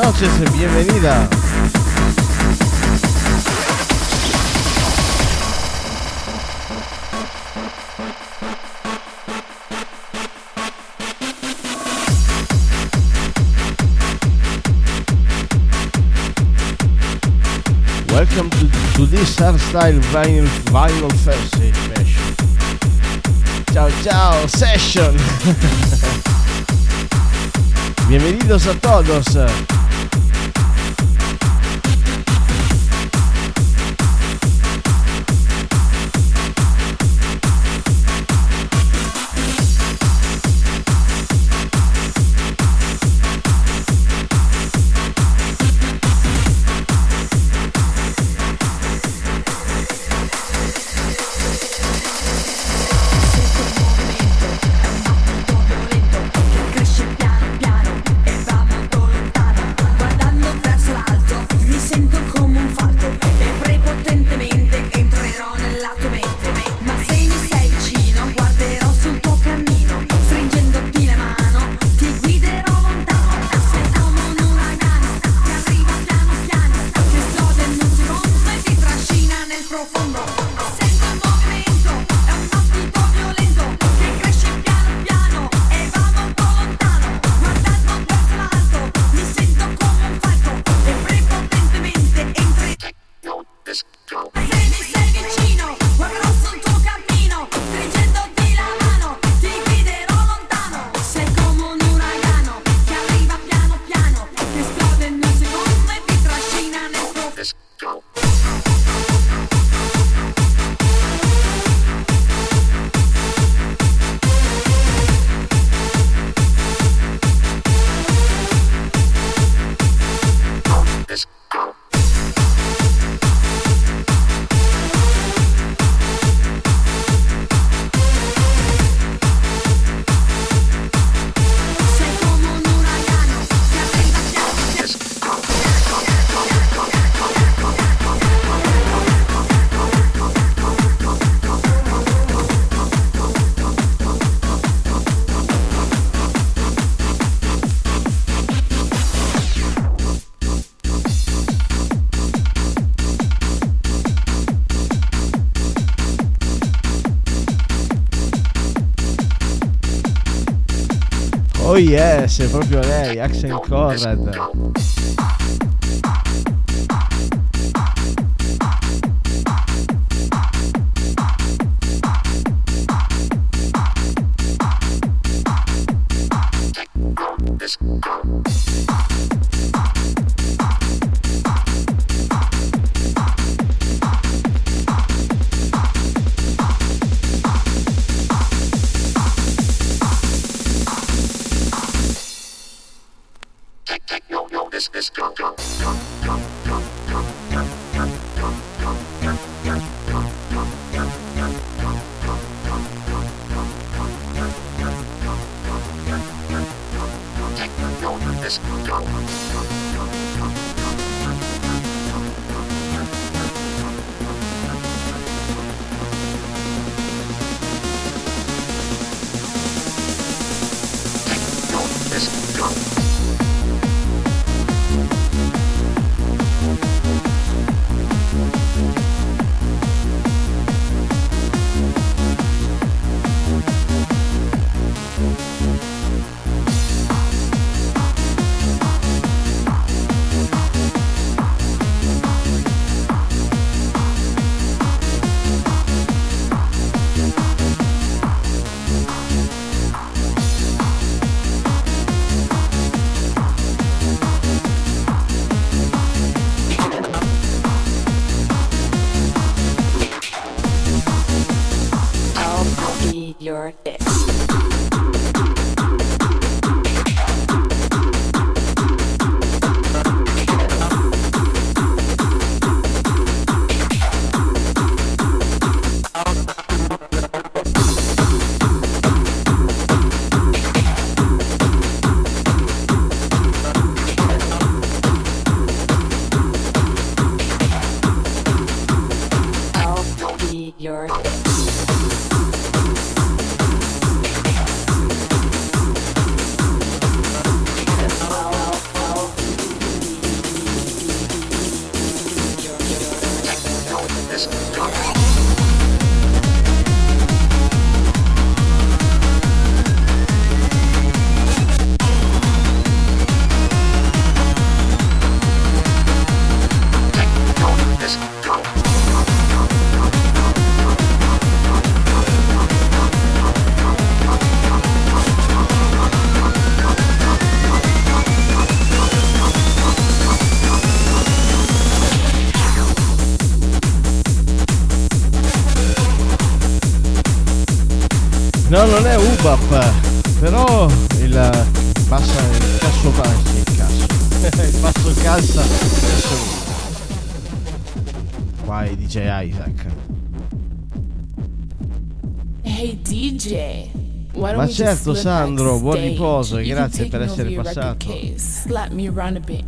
noches, bienvenida. Welcome to this hardstyle vinyl first session. Ciao ciao session. Bienvenidos a todos. Oh yes, è proprio lei, Axel Corrad. up, però il basso calza vai DJ Isaac. Hey DJ, ma certo Sandro, buon riposo e grazie per essere passato. I'll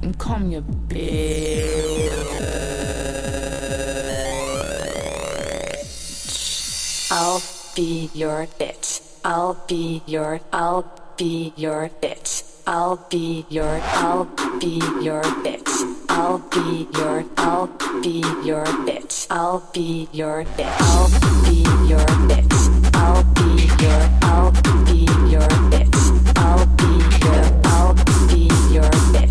be your bitch. I'll be your bitch. I'll be your bitch. I'll be your bitch. I'll be your bitch. I'll be your bitch. I'll be your bitch. I'll be your bitch. I'll be your bitch. I'll be your bitch.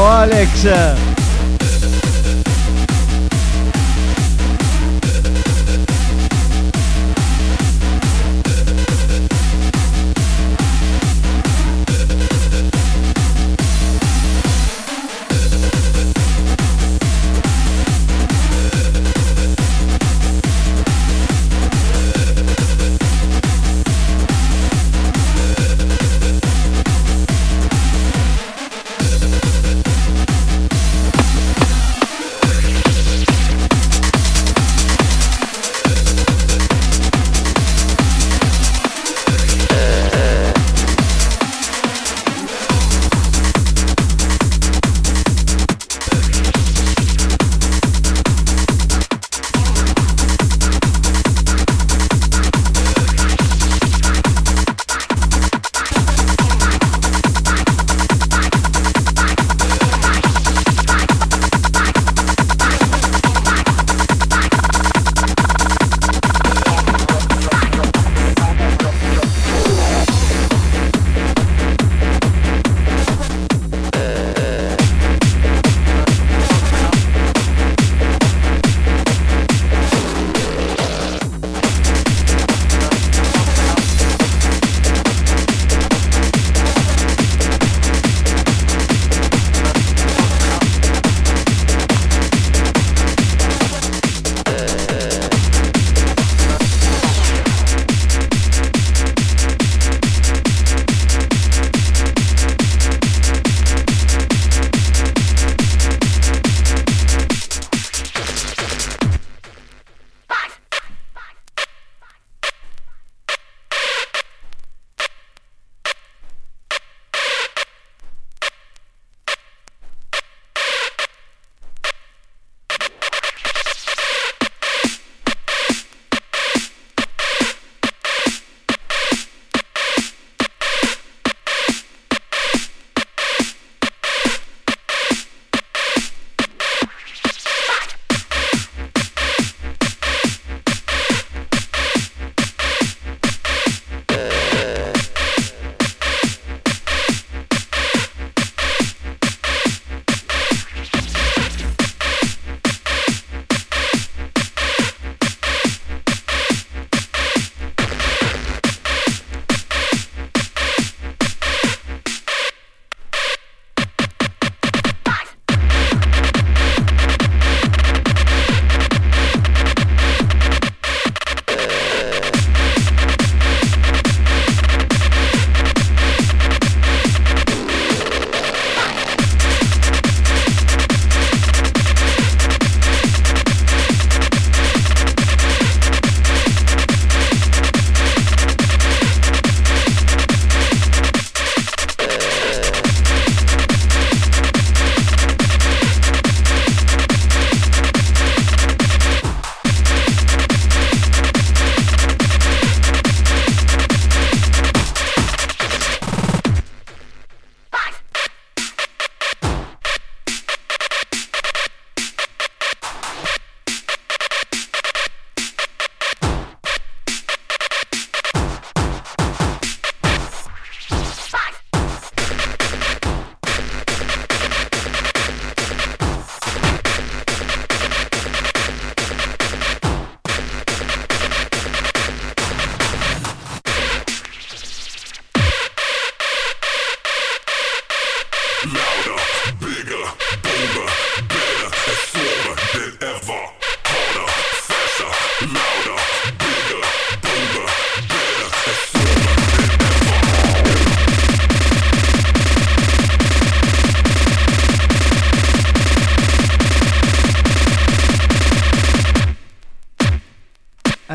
Alex,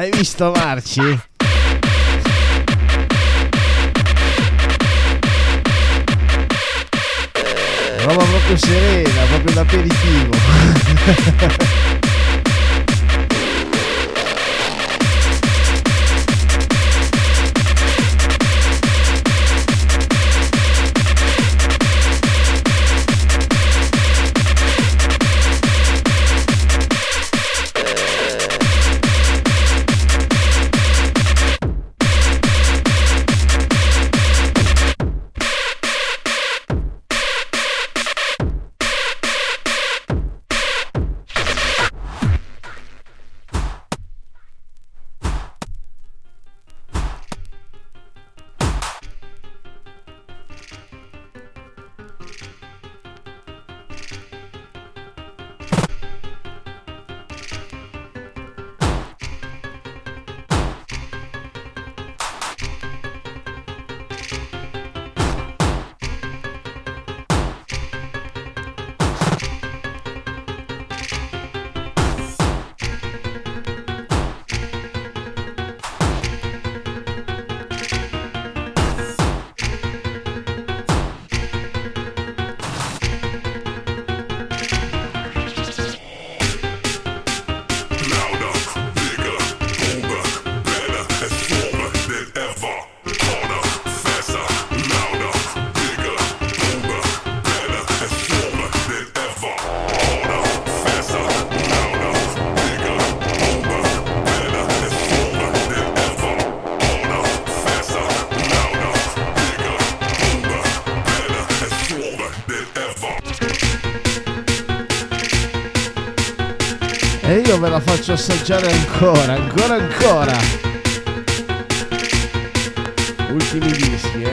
Hai visto Marci? Roba proprio serena, proprio l'aperitivo. Ve la faccio assaggiare ancora ultimi dischi,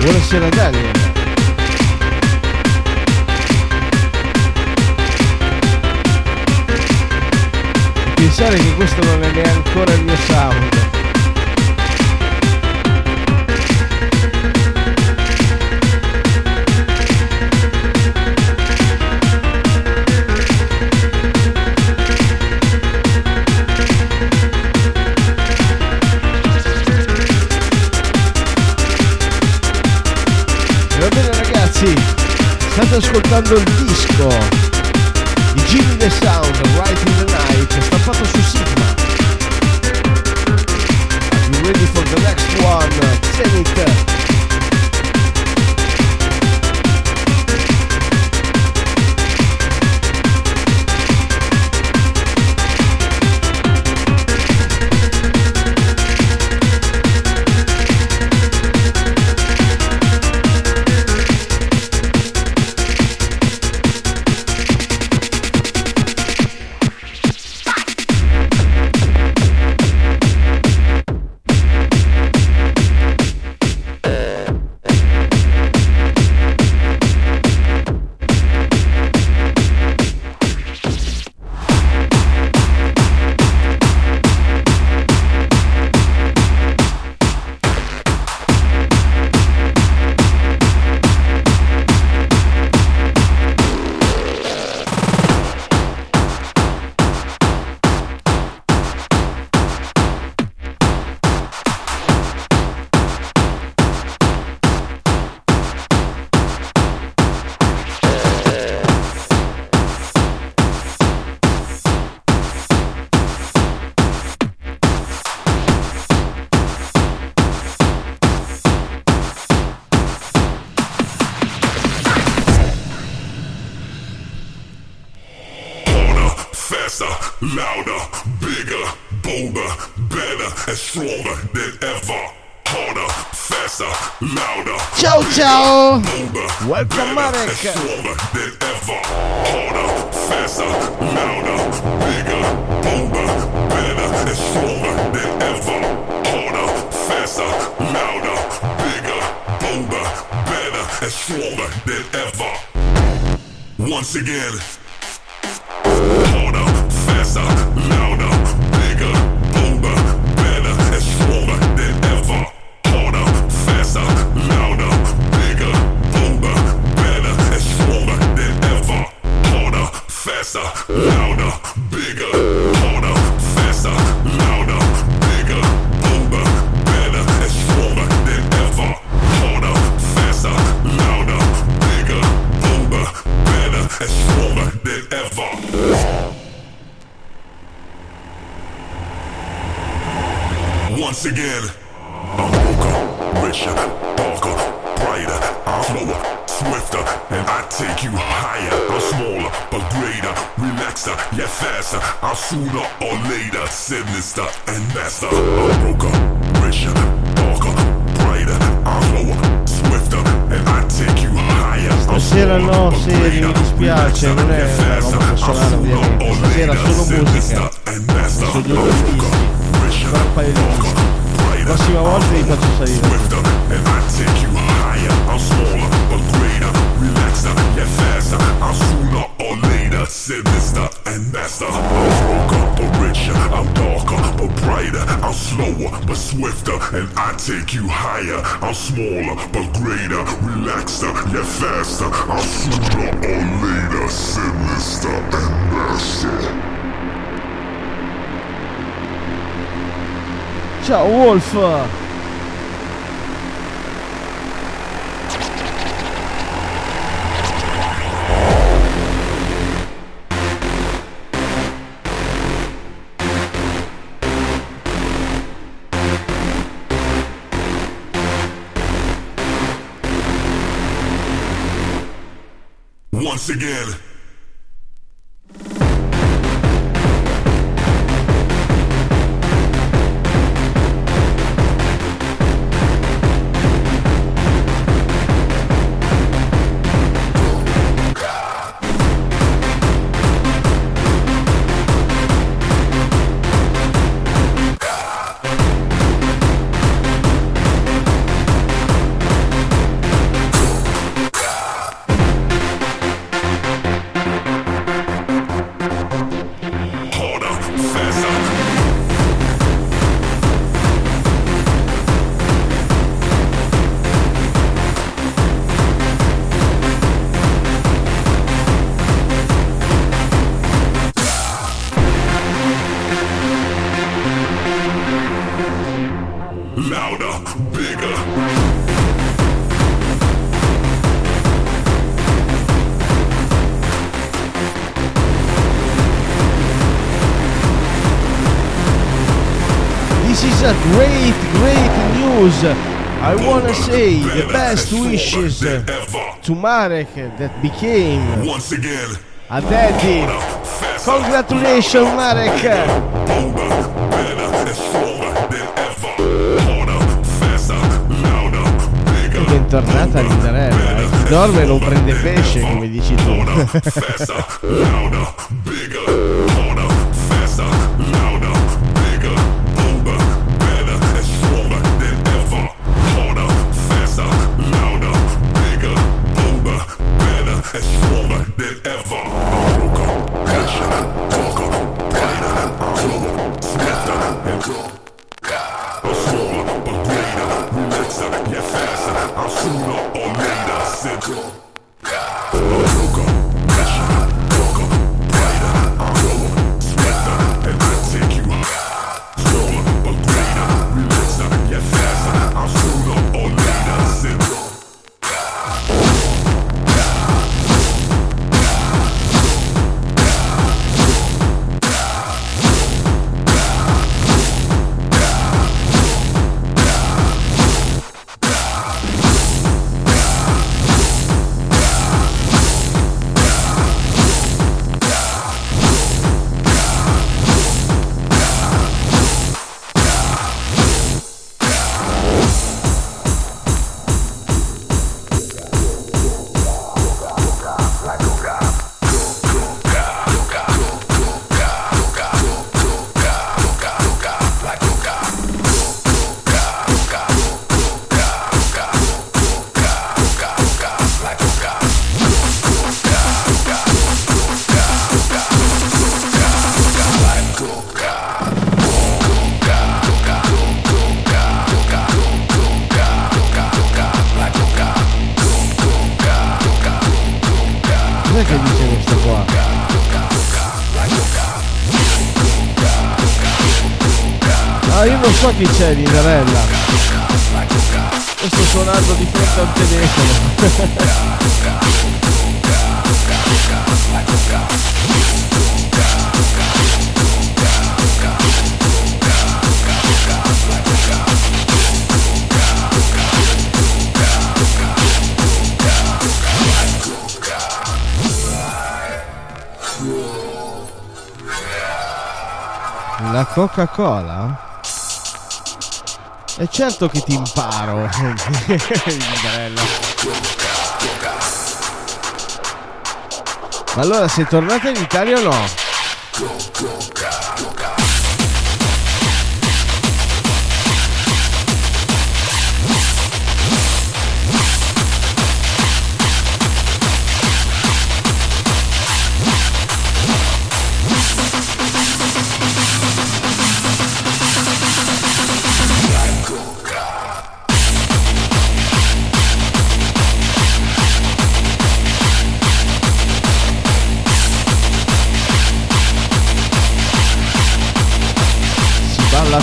Buonasera Dalia. Pensare che questo non è ancora il mio sound. Va bene ragazzi, state ascoltando il disco di Gigi D'Agostino, Right in the Night, stampato su Sigma. Are you ready for the next one? Zenith! Ciao! Welcome Marek! Once again, harder, faster, louder, bigger. Faster, louder, bigger, harder, faster, louder, bigger, bolder, better, and stronger than ever. Harder, faster, louder, bigger, bolder, better, and stronger than ever. Once again, I'm broker, richer, darker, brighter, I'm slower, swifter, and I take you higher. I'm smaller, but greater, relaxer, yet faster. I'm sooner or later, sinister and master. I'm broker, richer, darker, brighter. I'm slower, swifter, and I take you higher. Stasera no, sì, mi dispiace, non è una roba personale ovviamente. Stasera solo musica, sugli ottimisti, tra un paio di musica. La prossima volta vi faccio salire. I'm smaller, but greater, relaxer, get faster. I'm sooner or later, sinister and master. I'm broker, but richer, I'm darker, but brighter. I'm slower, but swifter, and I take you higher. I'm smaller, but greater, relaxer, get faster. I'm sooner or later, sinister and master. Ciao, Wolf! Once again. I wanna say the best wishes to Marek that became a daddy. Congratulations, Marek! E bentornata all'Indarella, chi dorme non prende pesce, come dici tu. Che dice questo qua? Ah, io non so chi c'è di Isabella. Io sto suonando di fronte al telefono. La Coca-Cola? E certo che ti imparo. Bella. Ma allora sei tornata in Italia o no?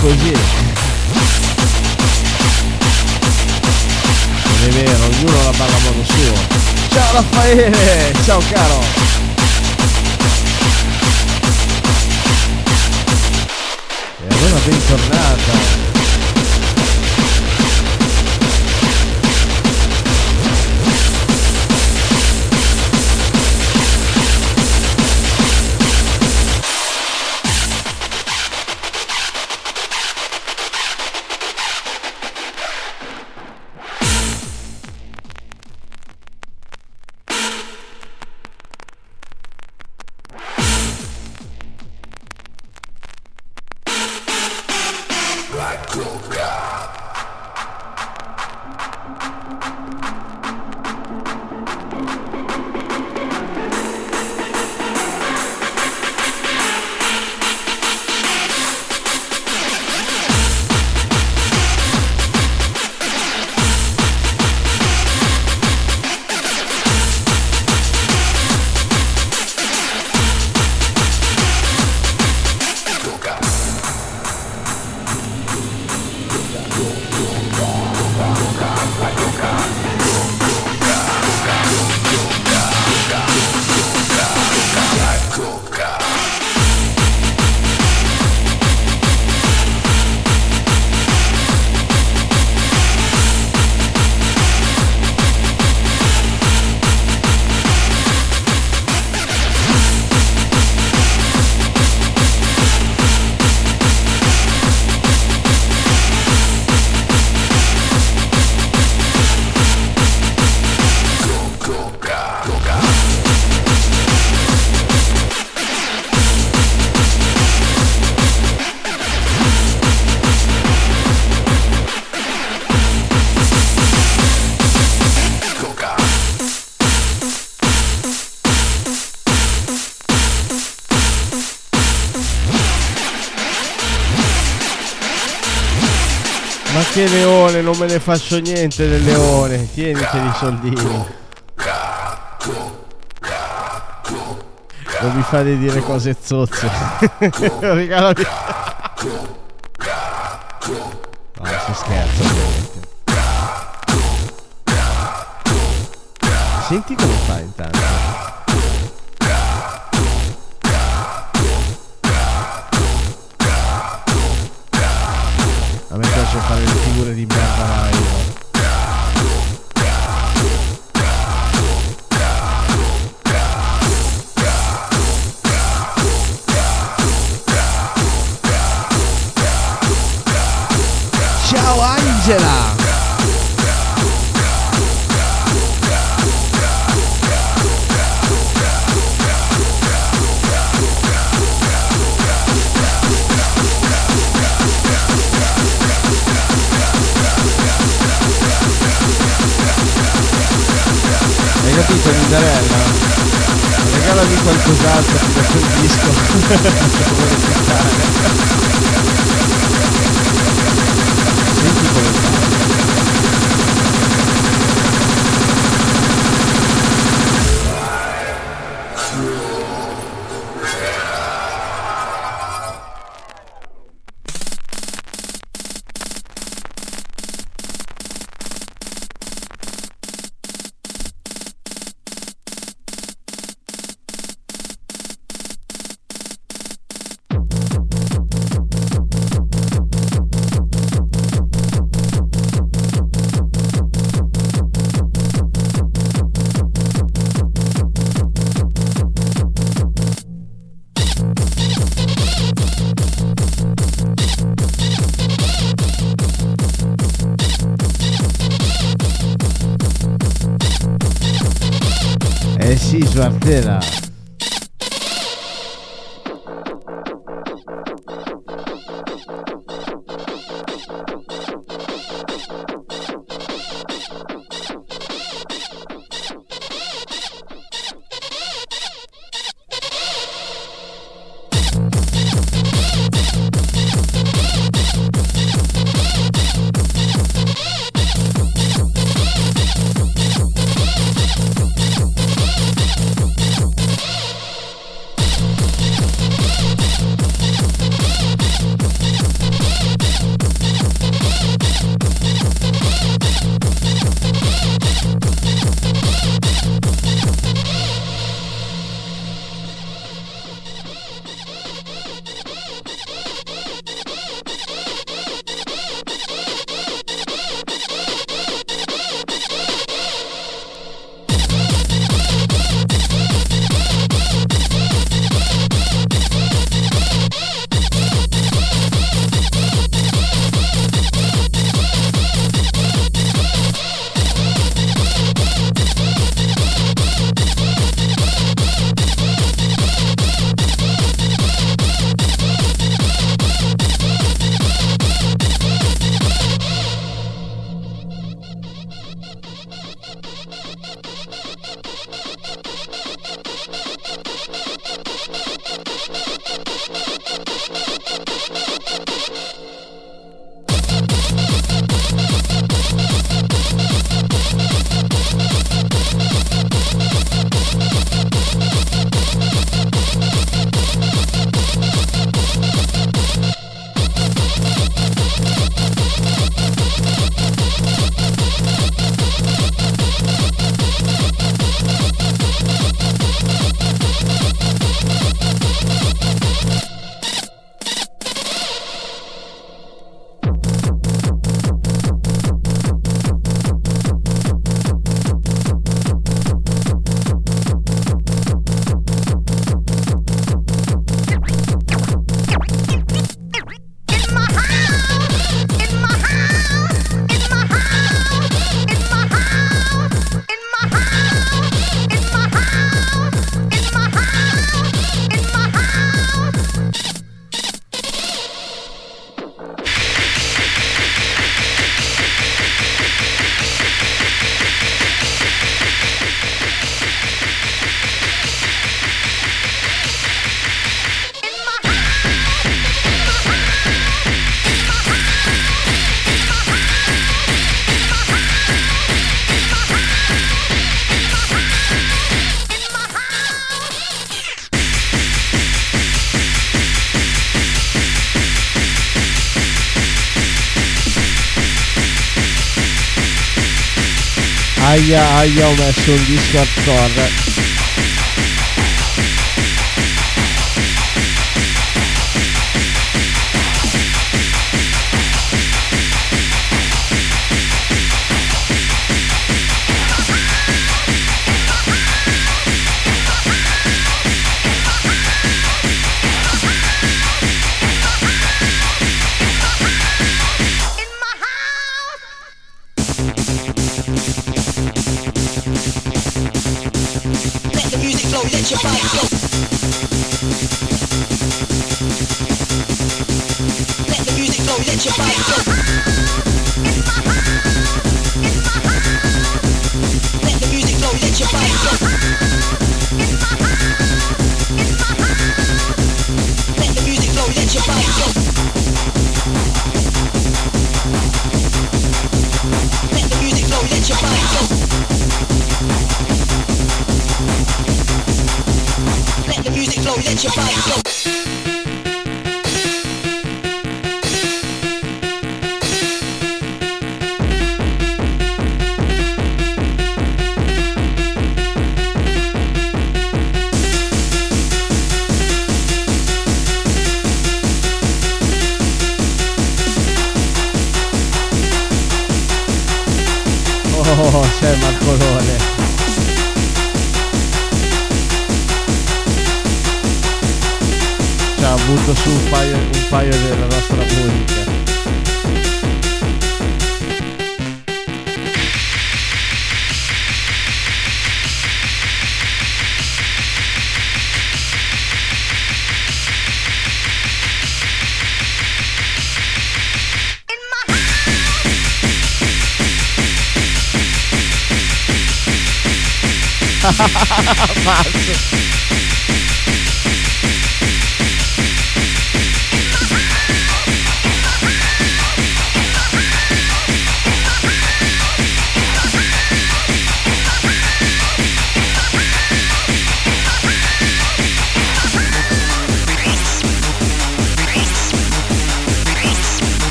Così non è vero, ognuno la balla a modo suo. Ciao Raffaele, ciao caro. E allora bentornata. Che leone, non me ne faccio niente del leone, tienici i soldini. Non mi fate dire cose zozze. Regalami. No, si scherza ovviamente. Senti come fa intanto. A me piace fare le figure di merda live. Ciao Angela! Capito Mindarella? Regalami qualcos'altro, ti faccio il disco. Senti come fa. Narciso Ardè. Aia aia, ho messo un disco hardcore.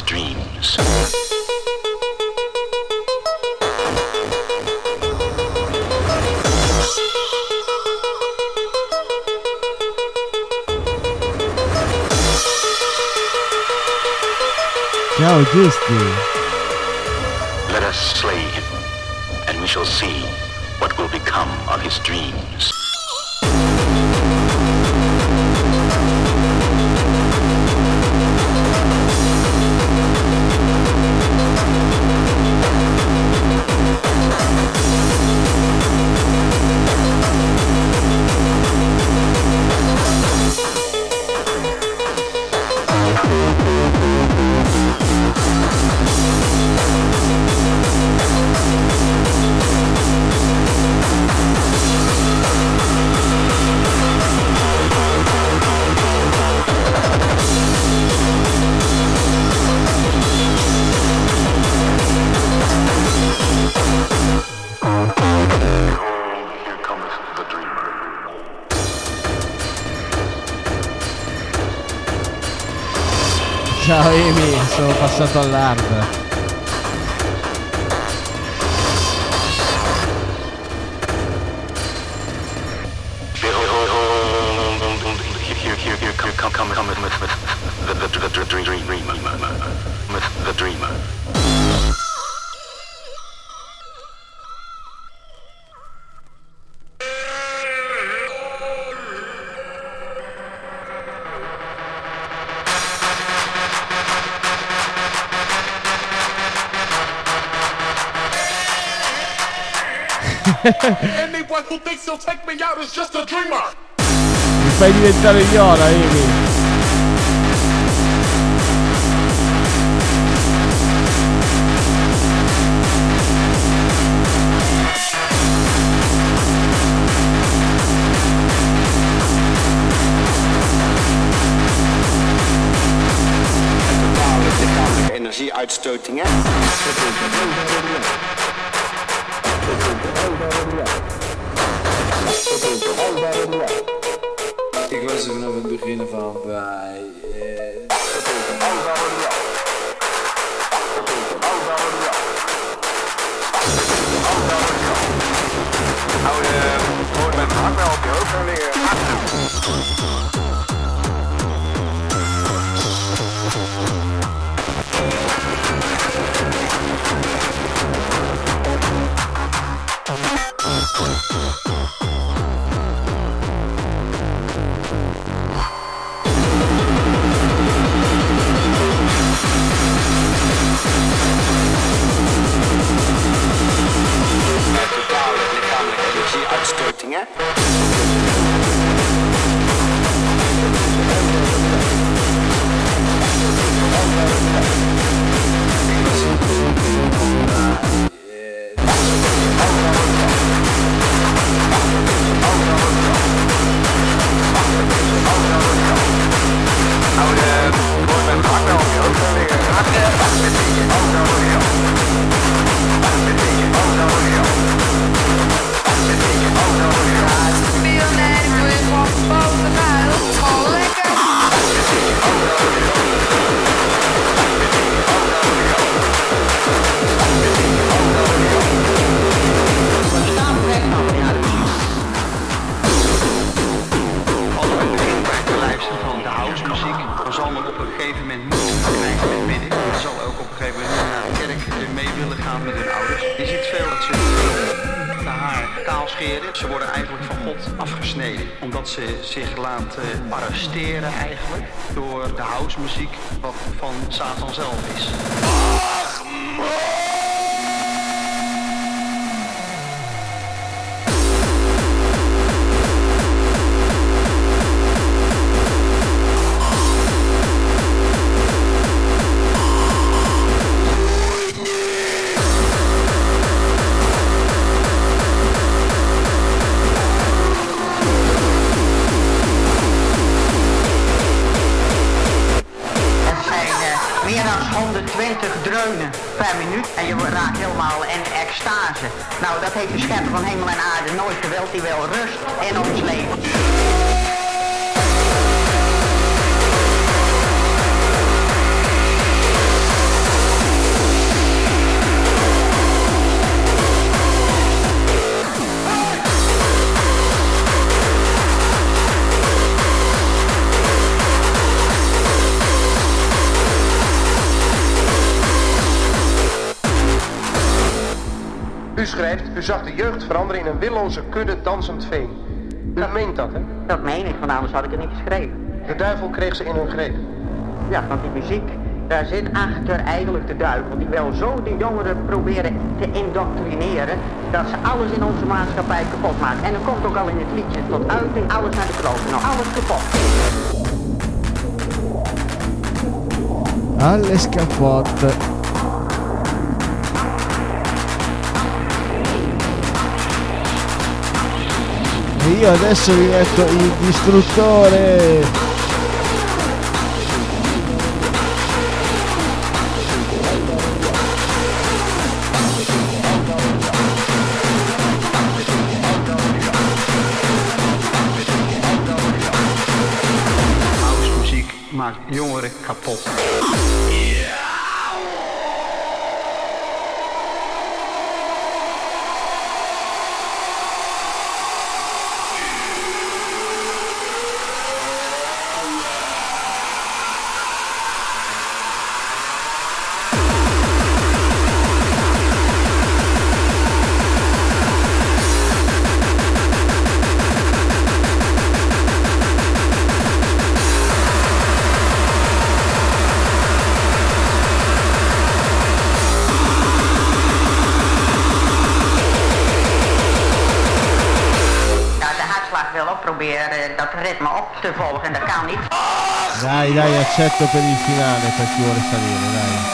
his dreams. Ciao, Giusti. Let us slay him, and we shall see what will become of his dreams. Ciao Emi, sono passato all'hard. Anyone who thinks he'll take me out is just a dreamer. Mi fai diventare viola, Amy. Ik was er vanaf het begin van bij. Hou je woord met hang wel op je hoofd gaan liggen. U schrijft, u zag de jeugd veranderen in een willoze kudde dansend vee. U meent dat, hè? Dat meen ik, want anders had ik het niet geschreven. De duivel kreeg ze in hun greep. Ja, want die muziek, daar zit achter eigenlijk de duivel. Die wil zo die jongeren proberen te indoctrineren dat ze alles in onze maatschappij kapot maken. En dat komt ook al in het liedje tot uiting, alles naar de kloten. Nou, alles kapot. Alles kapot. Io adesso vi metto il distruttore. Housemuziek maakt jongeren kapot. Dai, dai, accetto per il finale per chi vuole salire, dai.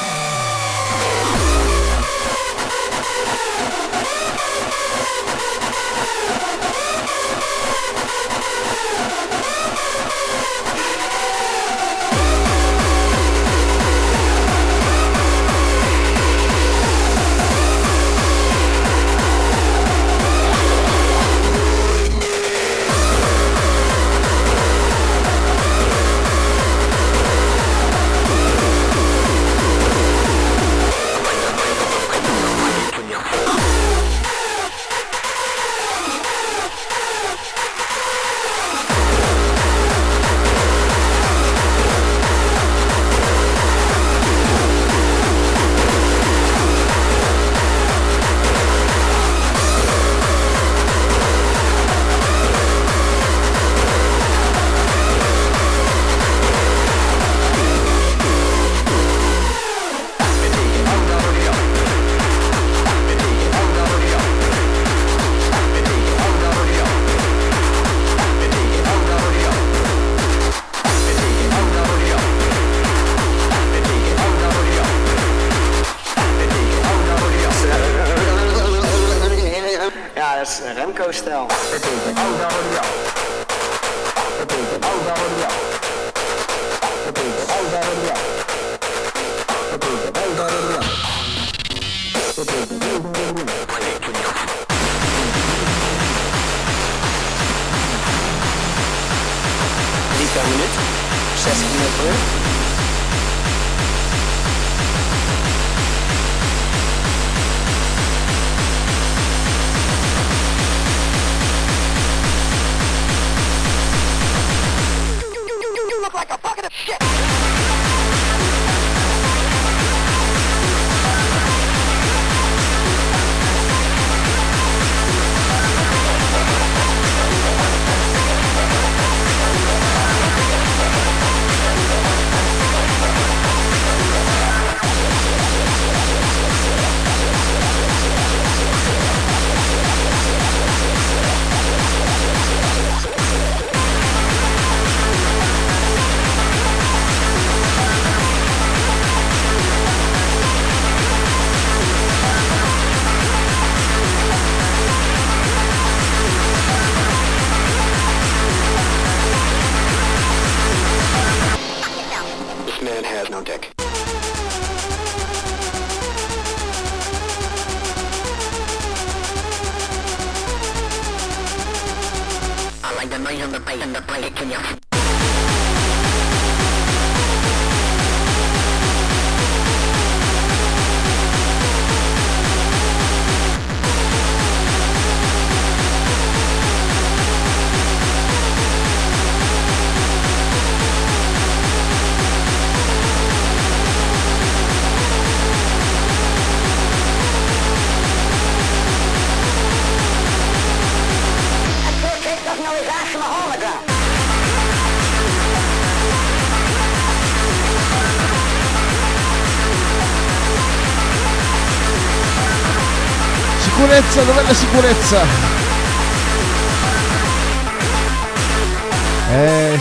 sicurezza? Dov'è la sicurezza?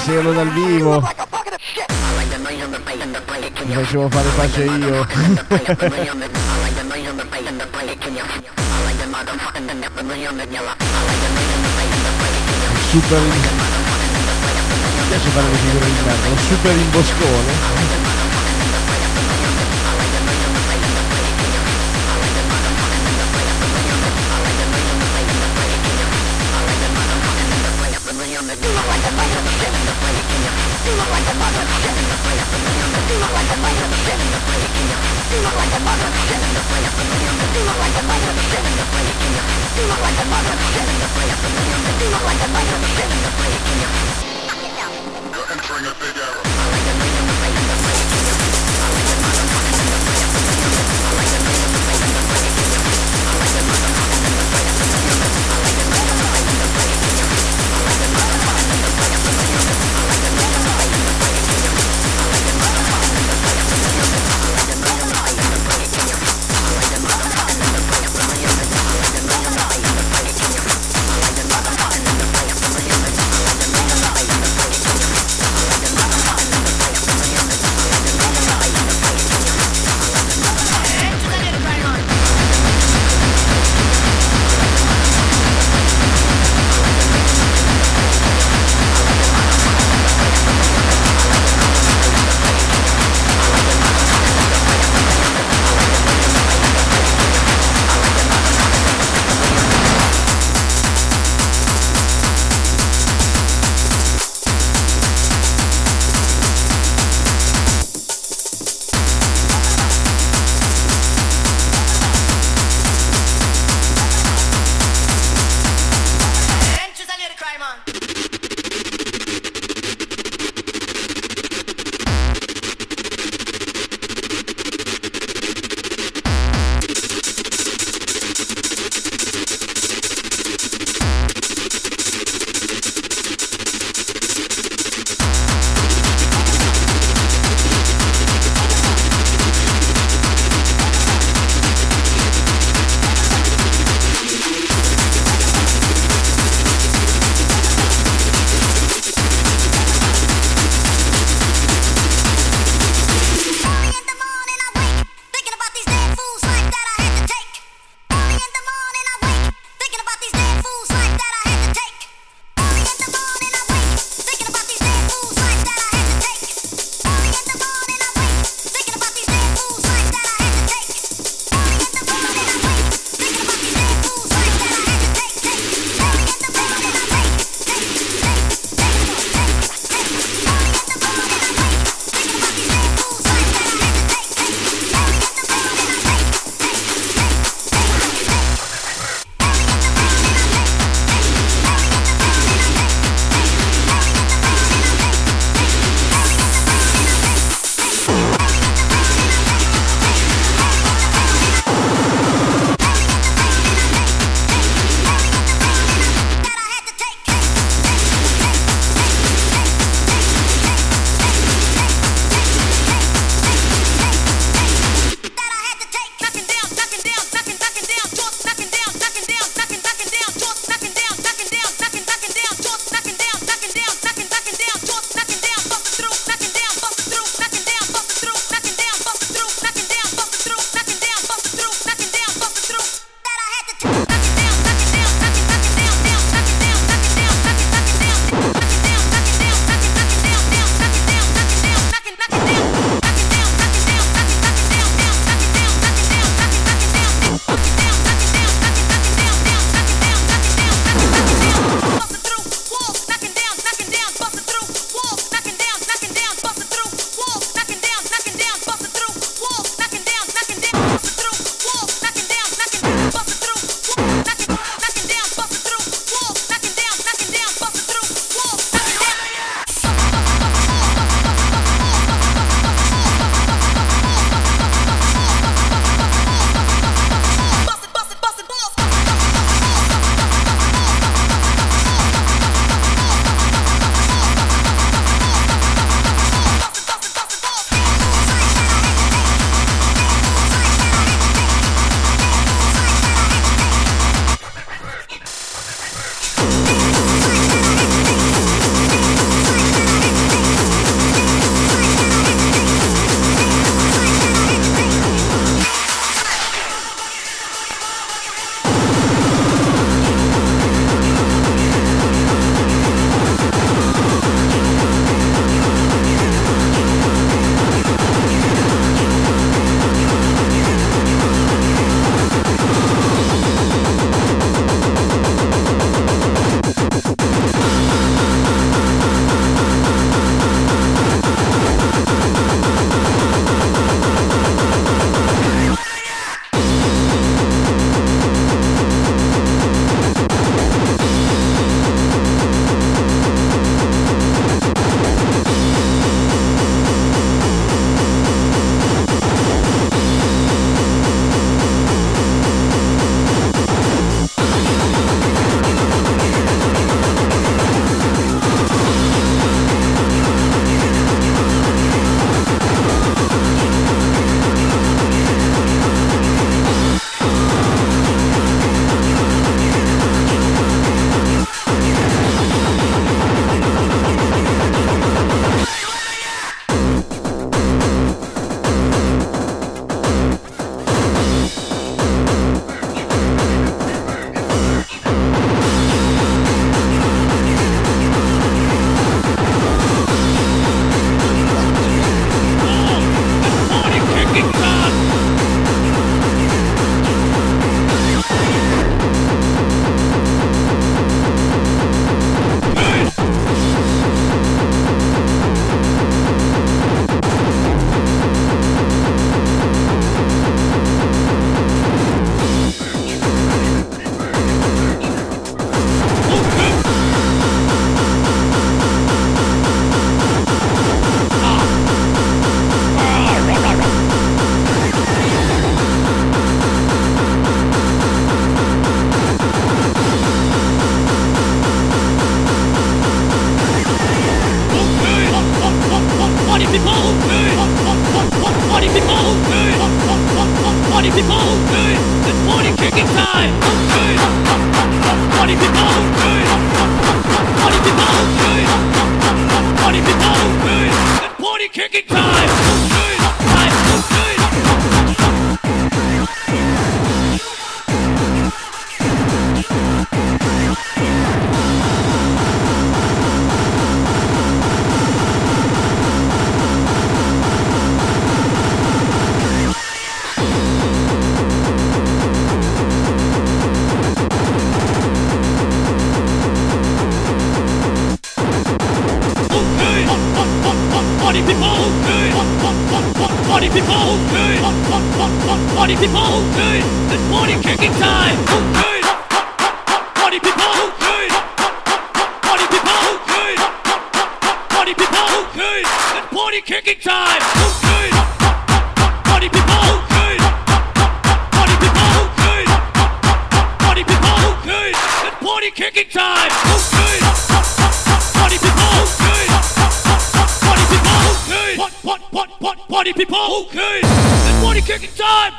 Se ero dal vivo mi facevo fare pace io. Super, mi piace fare le figure di merda, un super imboscone. Party people, good. It's party kicking time. Good. Party people, good. Party people, good. Party people, good. It's party kicking time. Good. Time. Good. Party people, good. It's party kicking time. Good. Party people, good. Party people, good. Party people, good. It's party kicking time. Good. Party people, good. Party people, good. Party people, good. It's party kicking time. Good. Party people, good. Party people, good. What? Party people, good. It's party kicking time.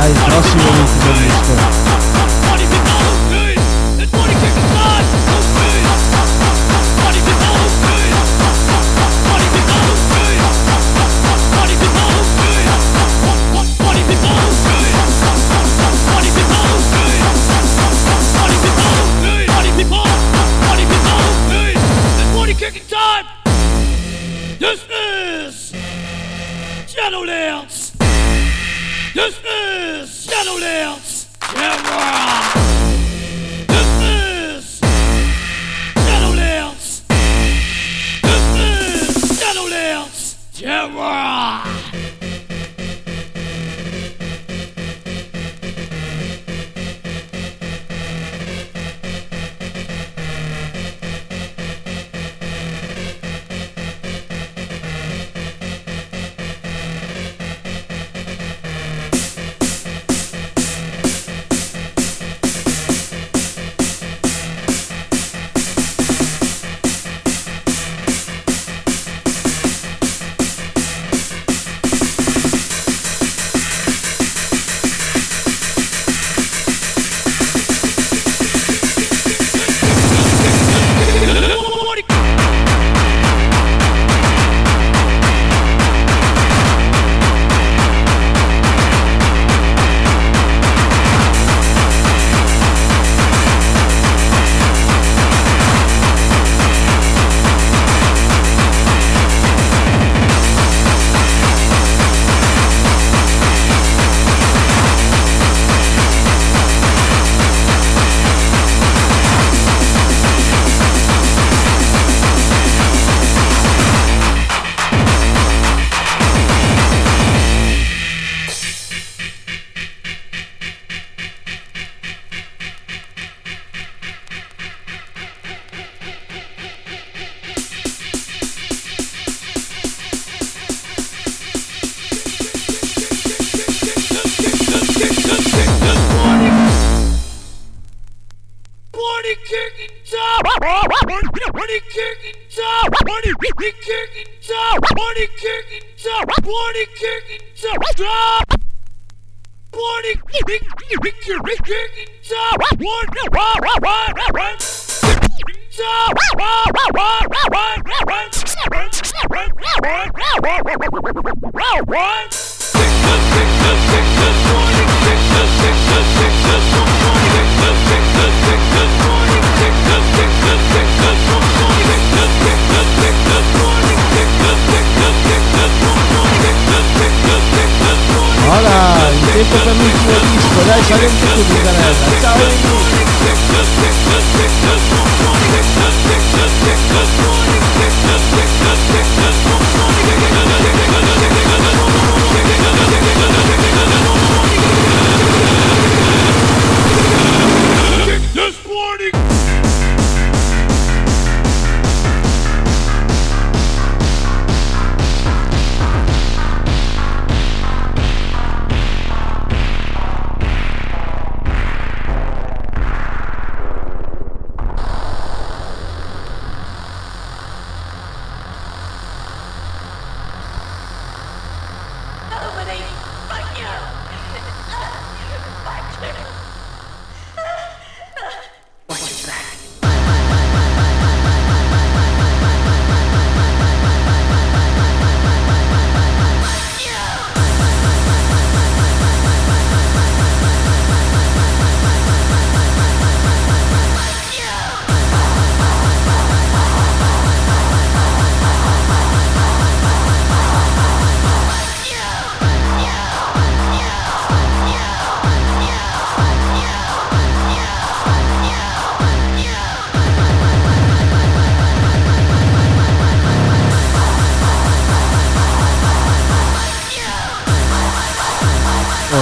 Dai, prossimo l'ultimo disco. This is Shadowlands. This is Shadowlands! Yeah! This is Shadowlands! This is Shadowlands! Yeah!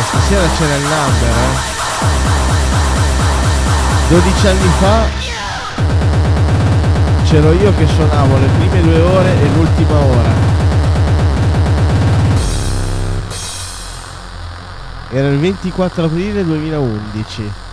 Stasera c'è nel number, 12 anni fa c'ero io che suonavo le prime 2 ore e l'ultima ora. Era il 24 aprile 2011.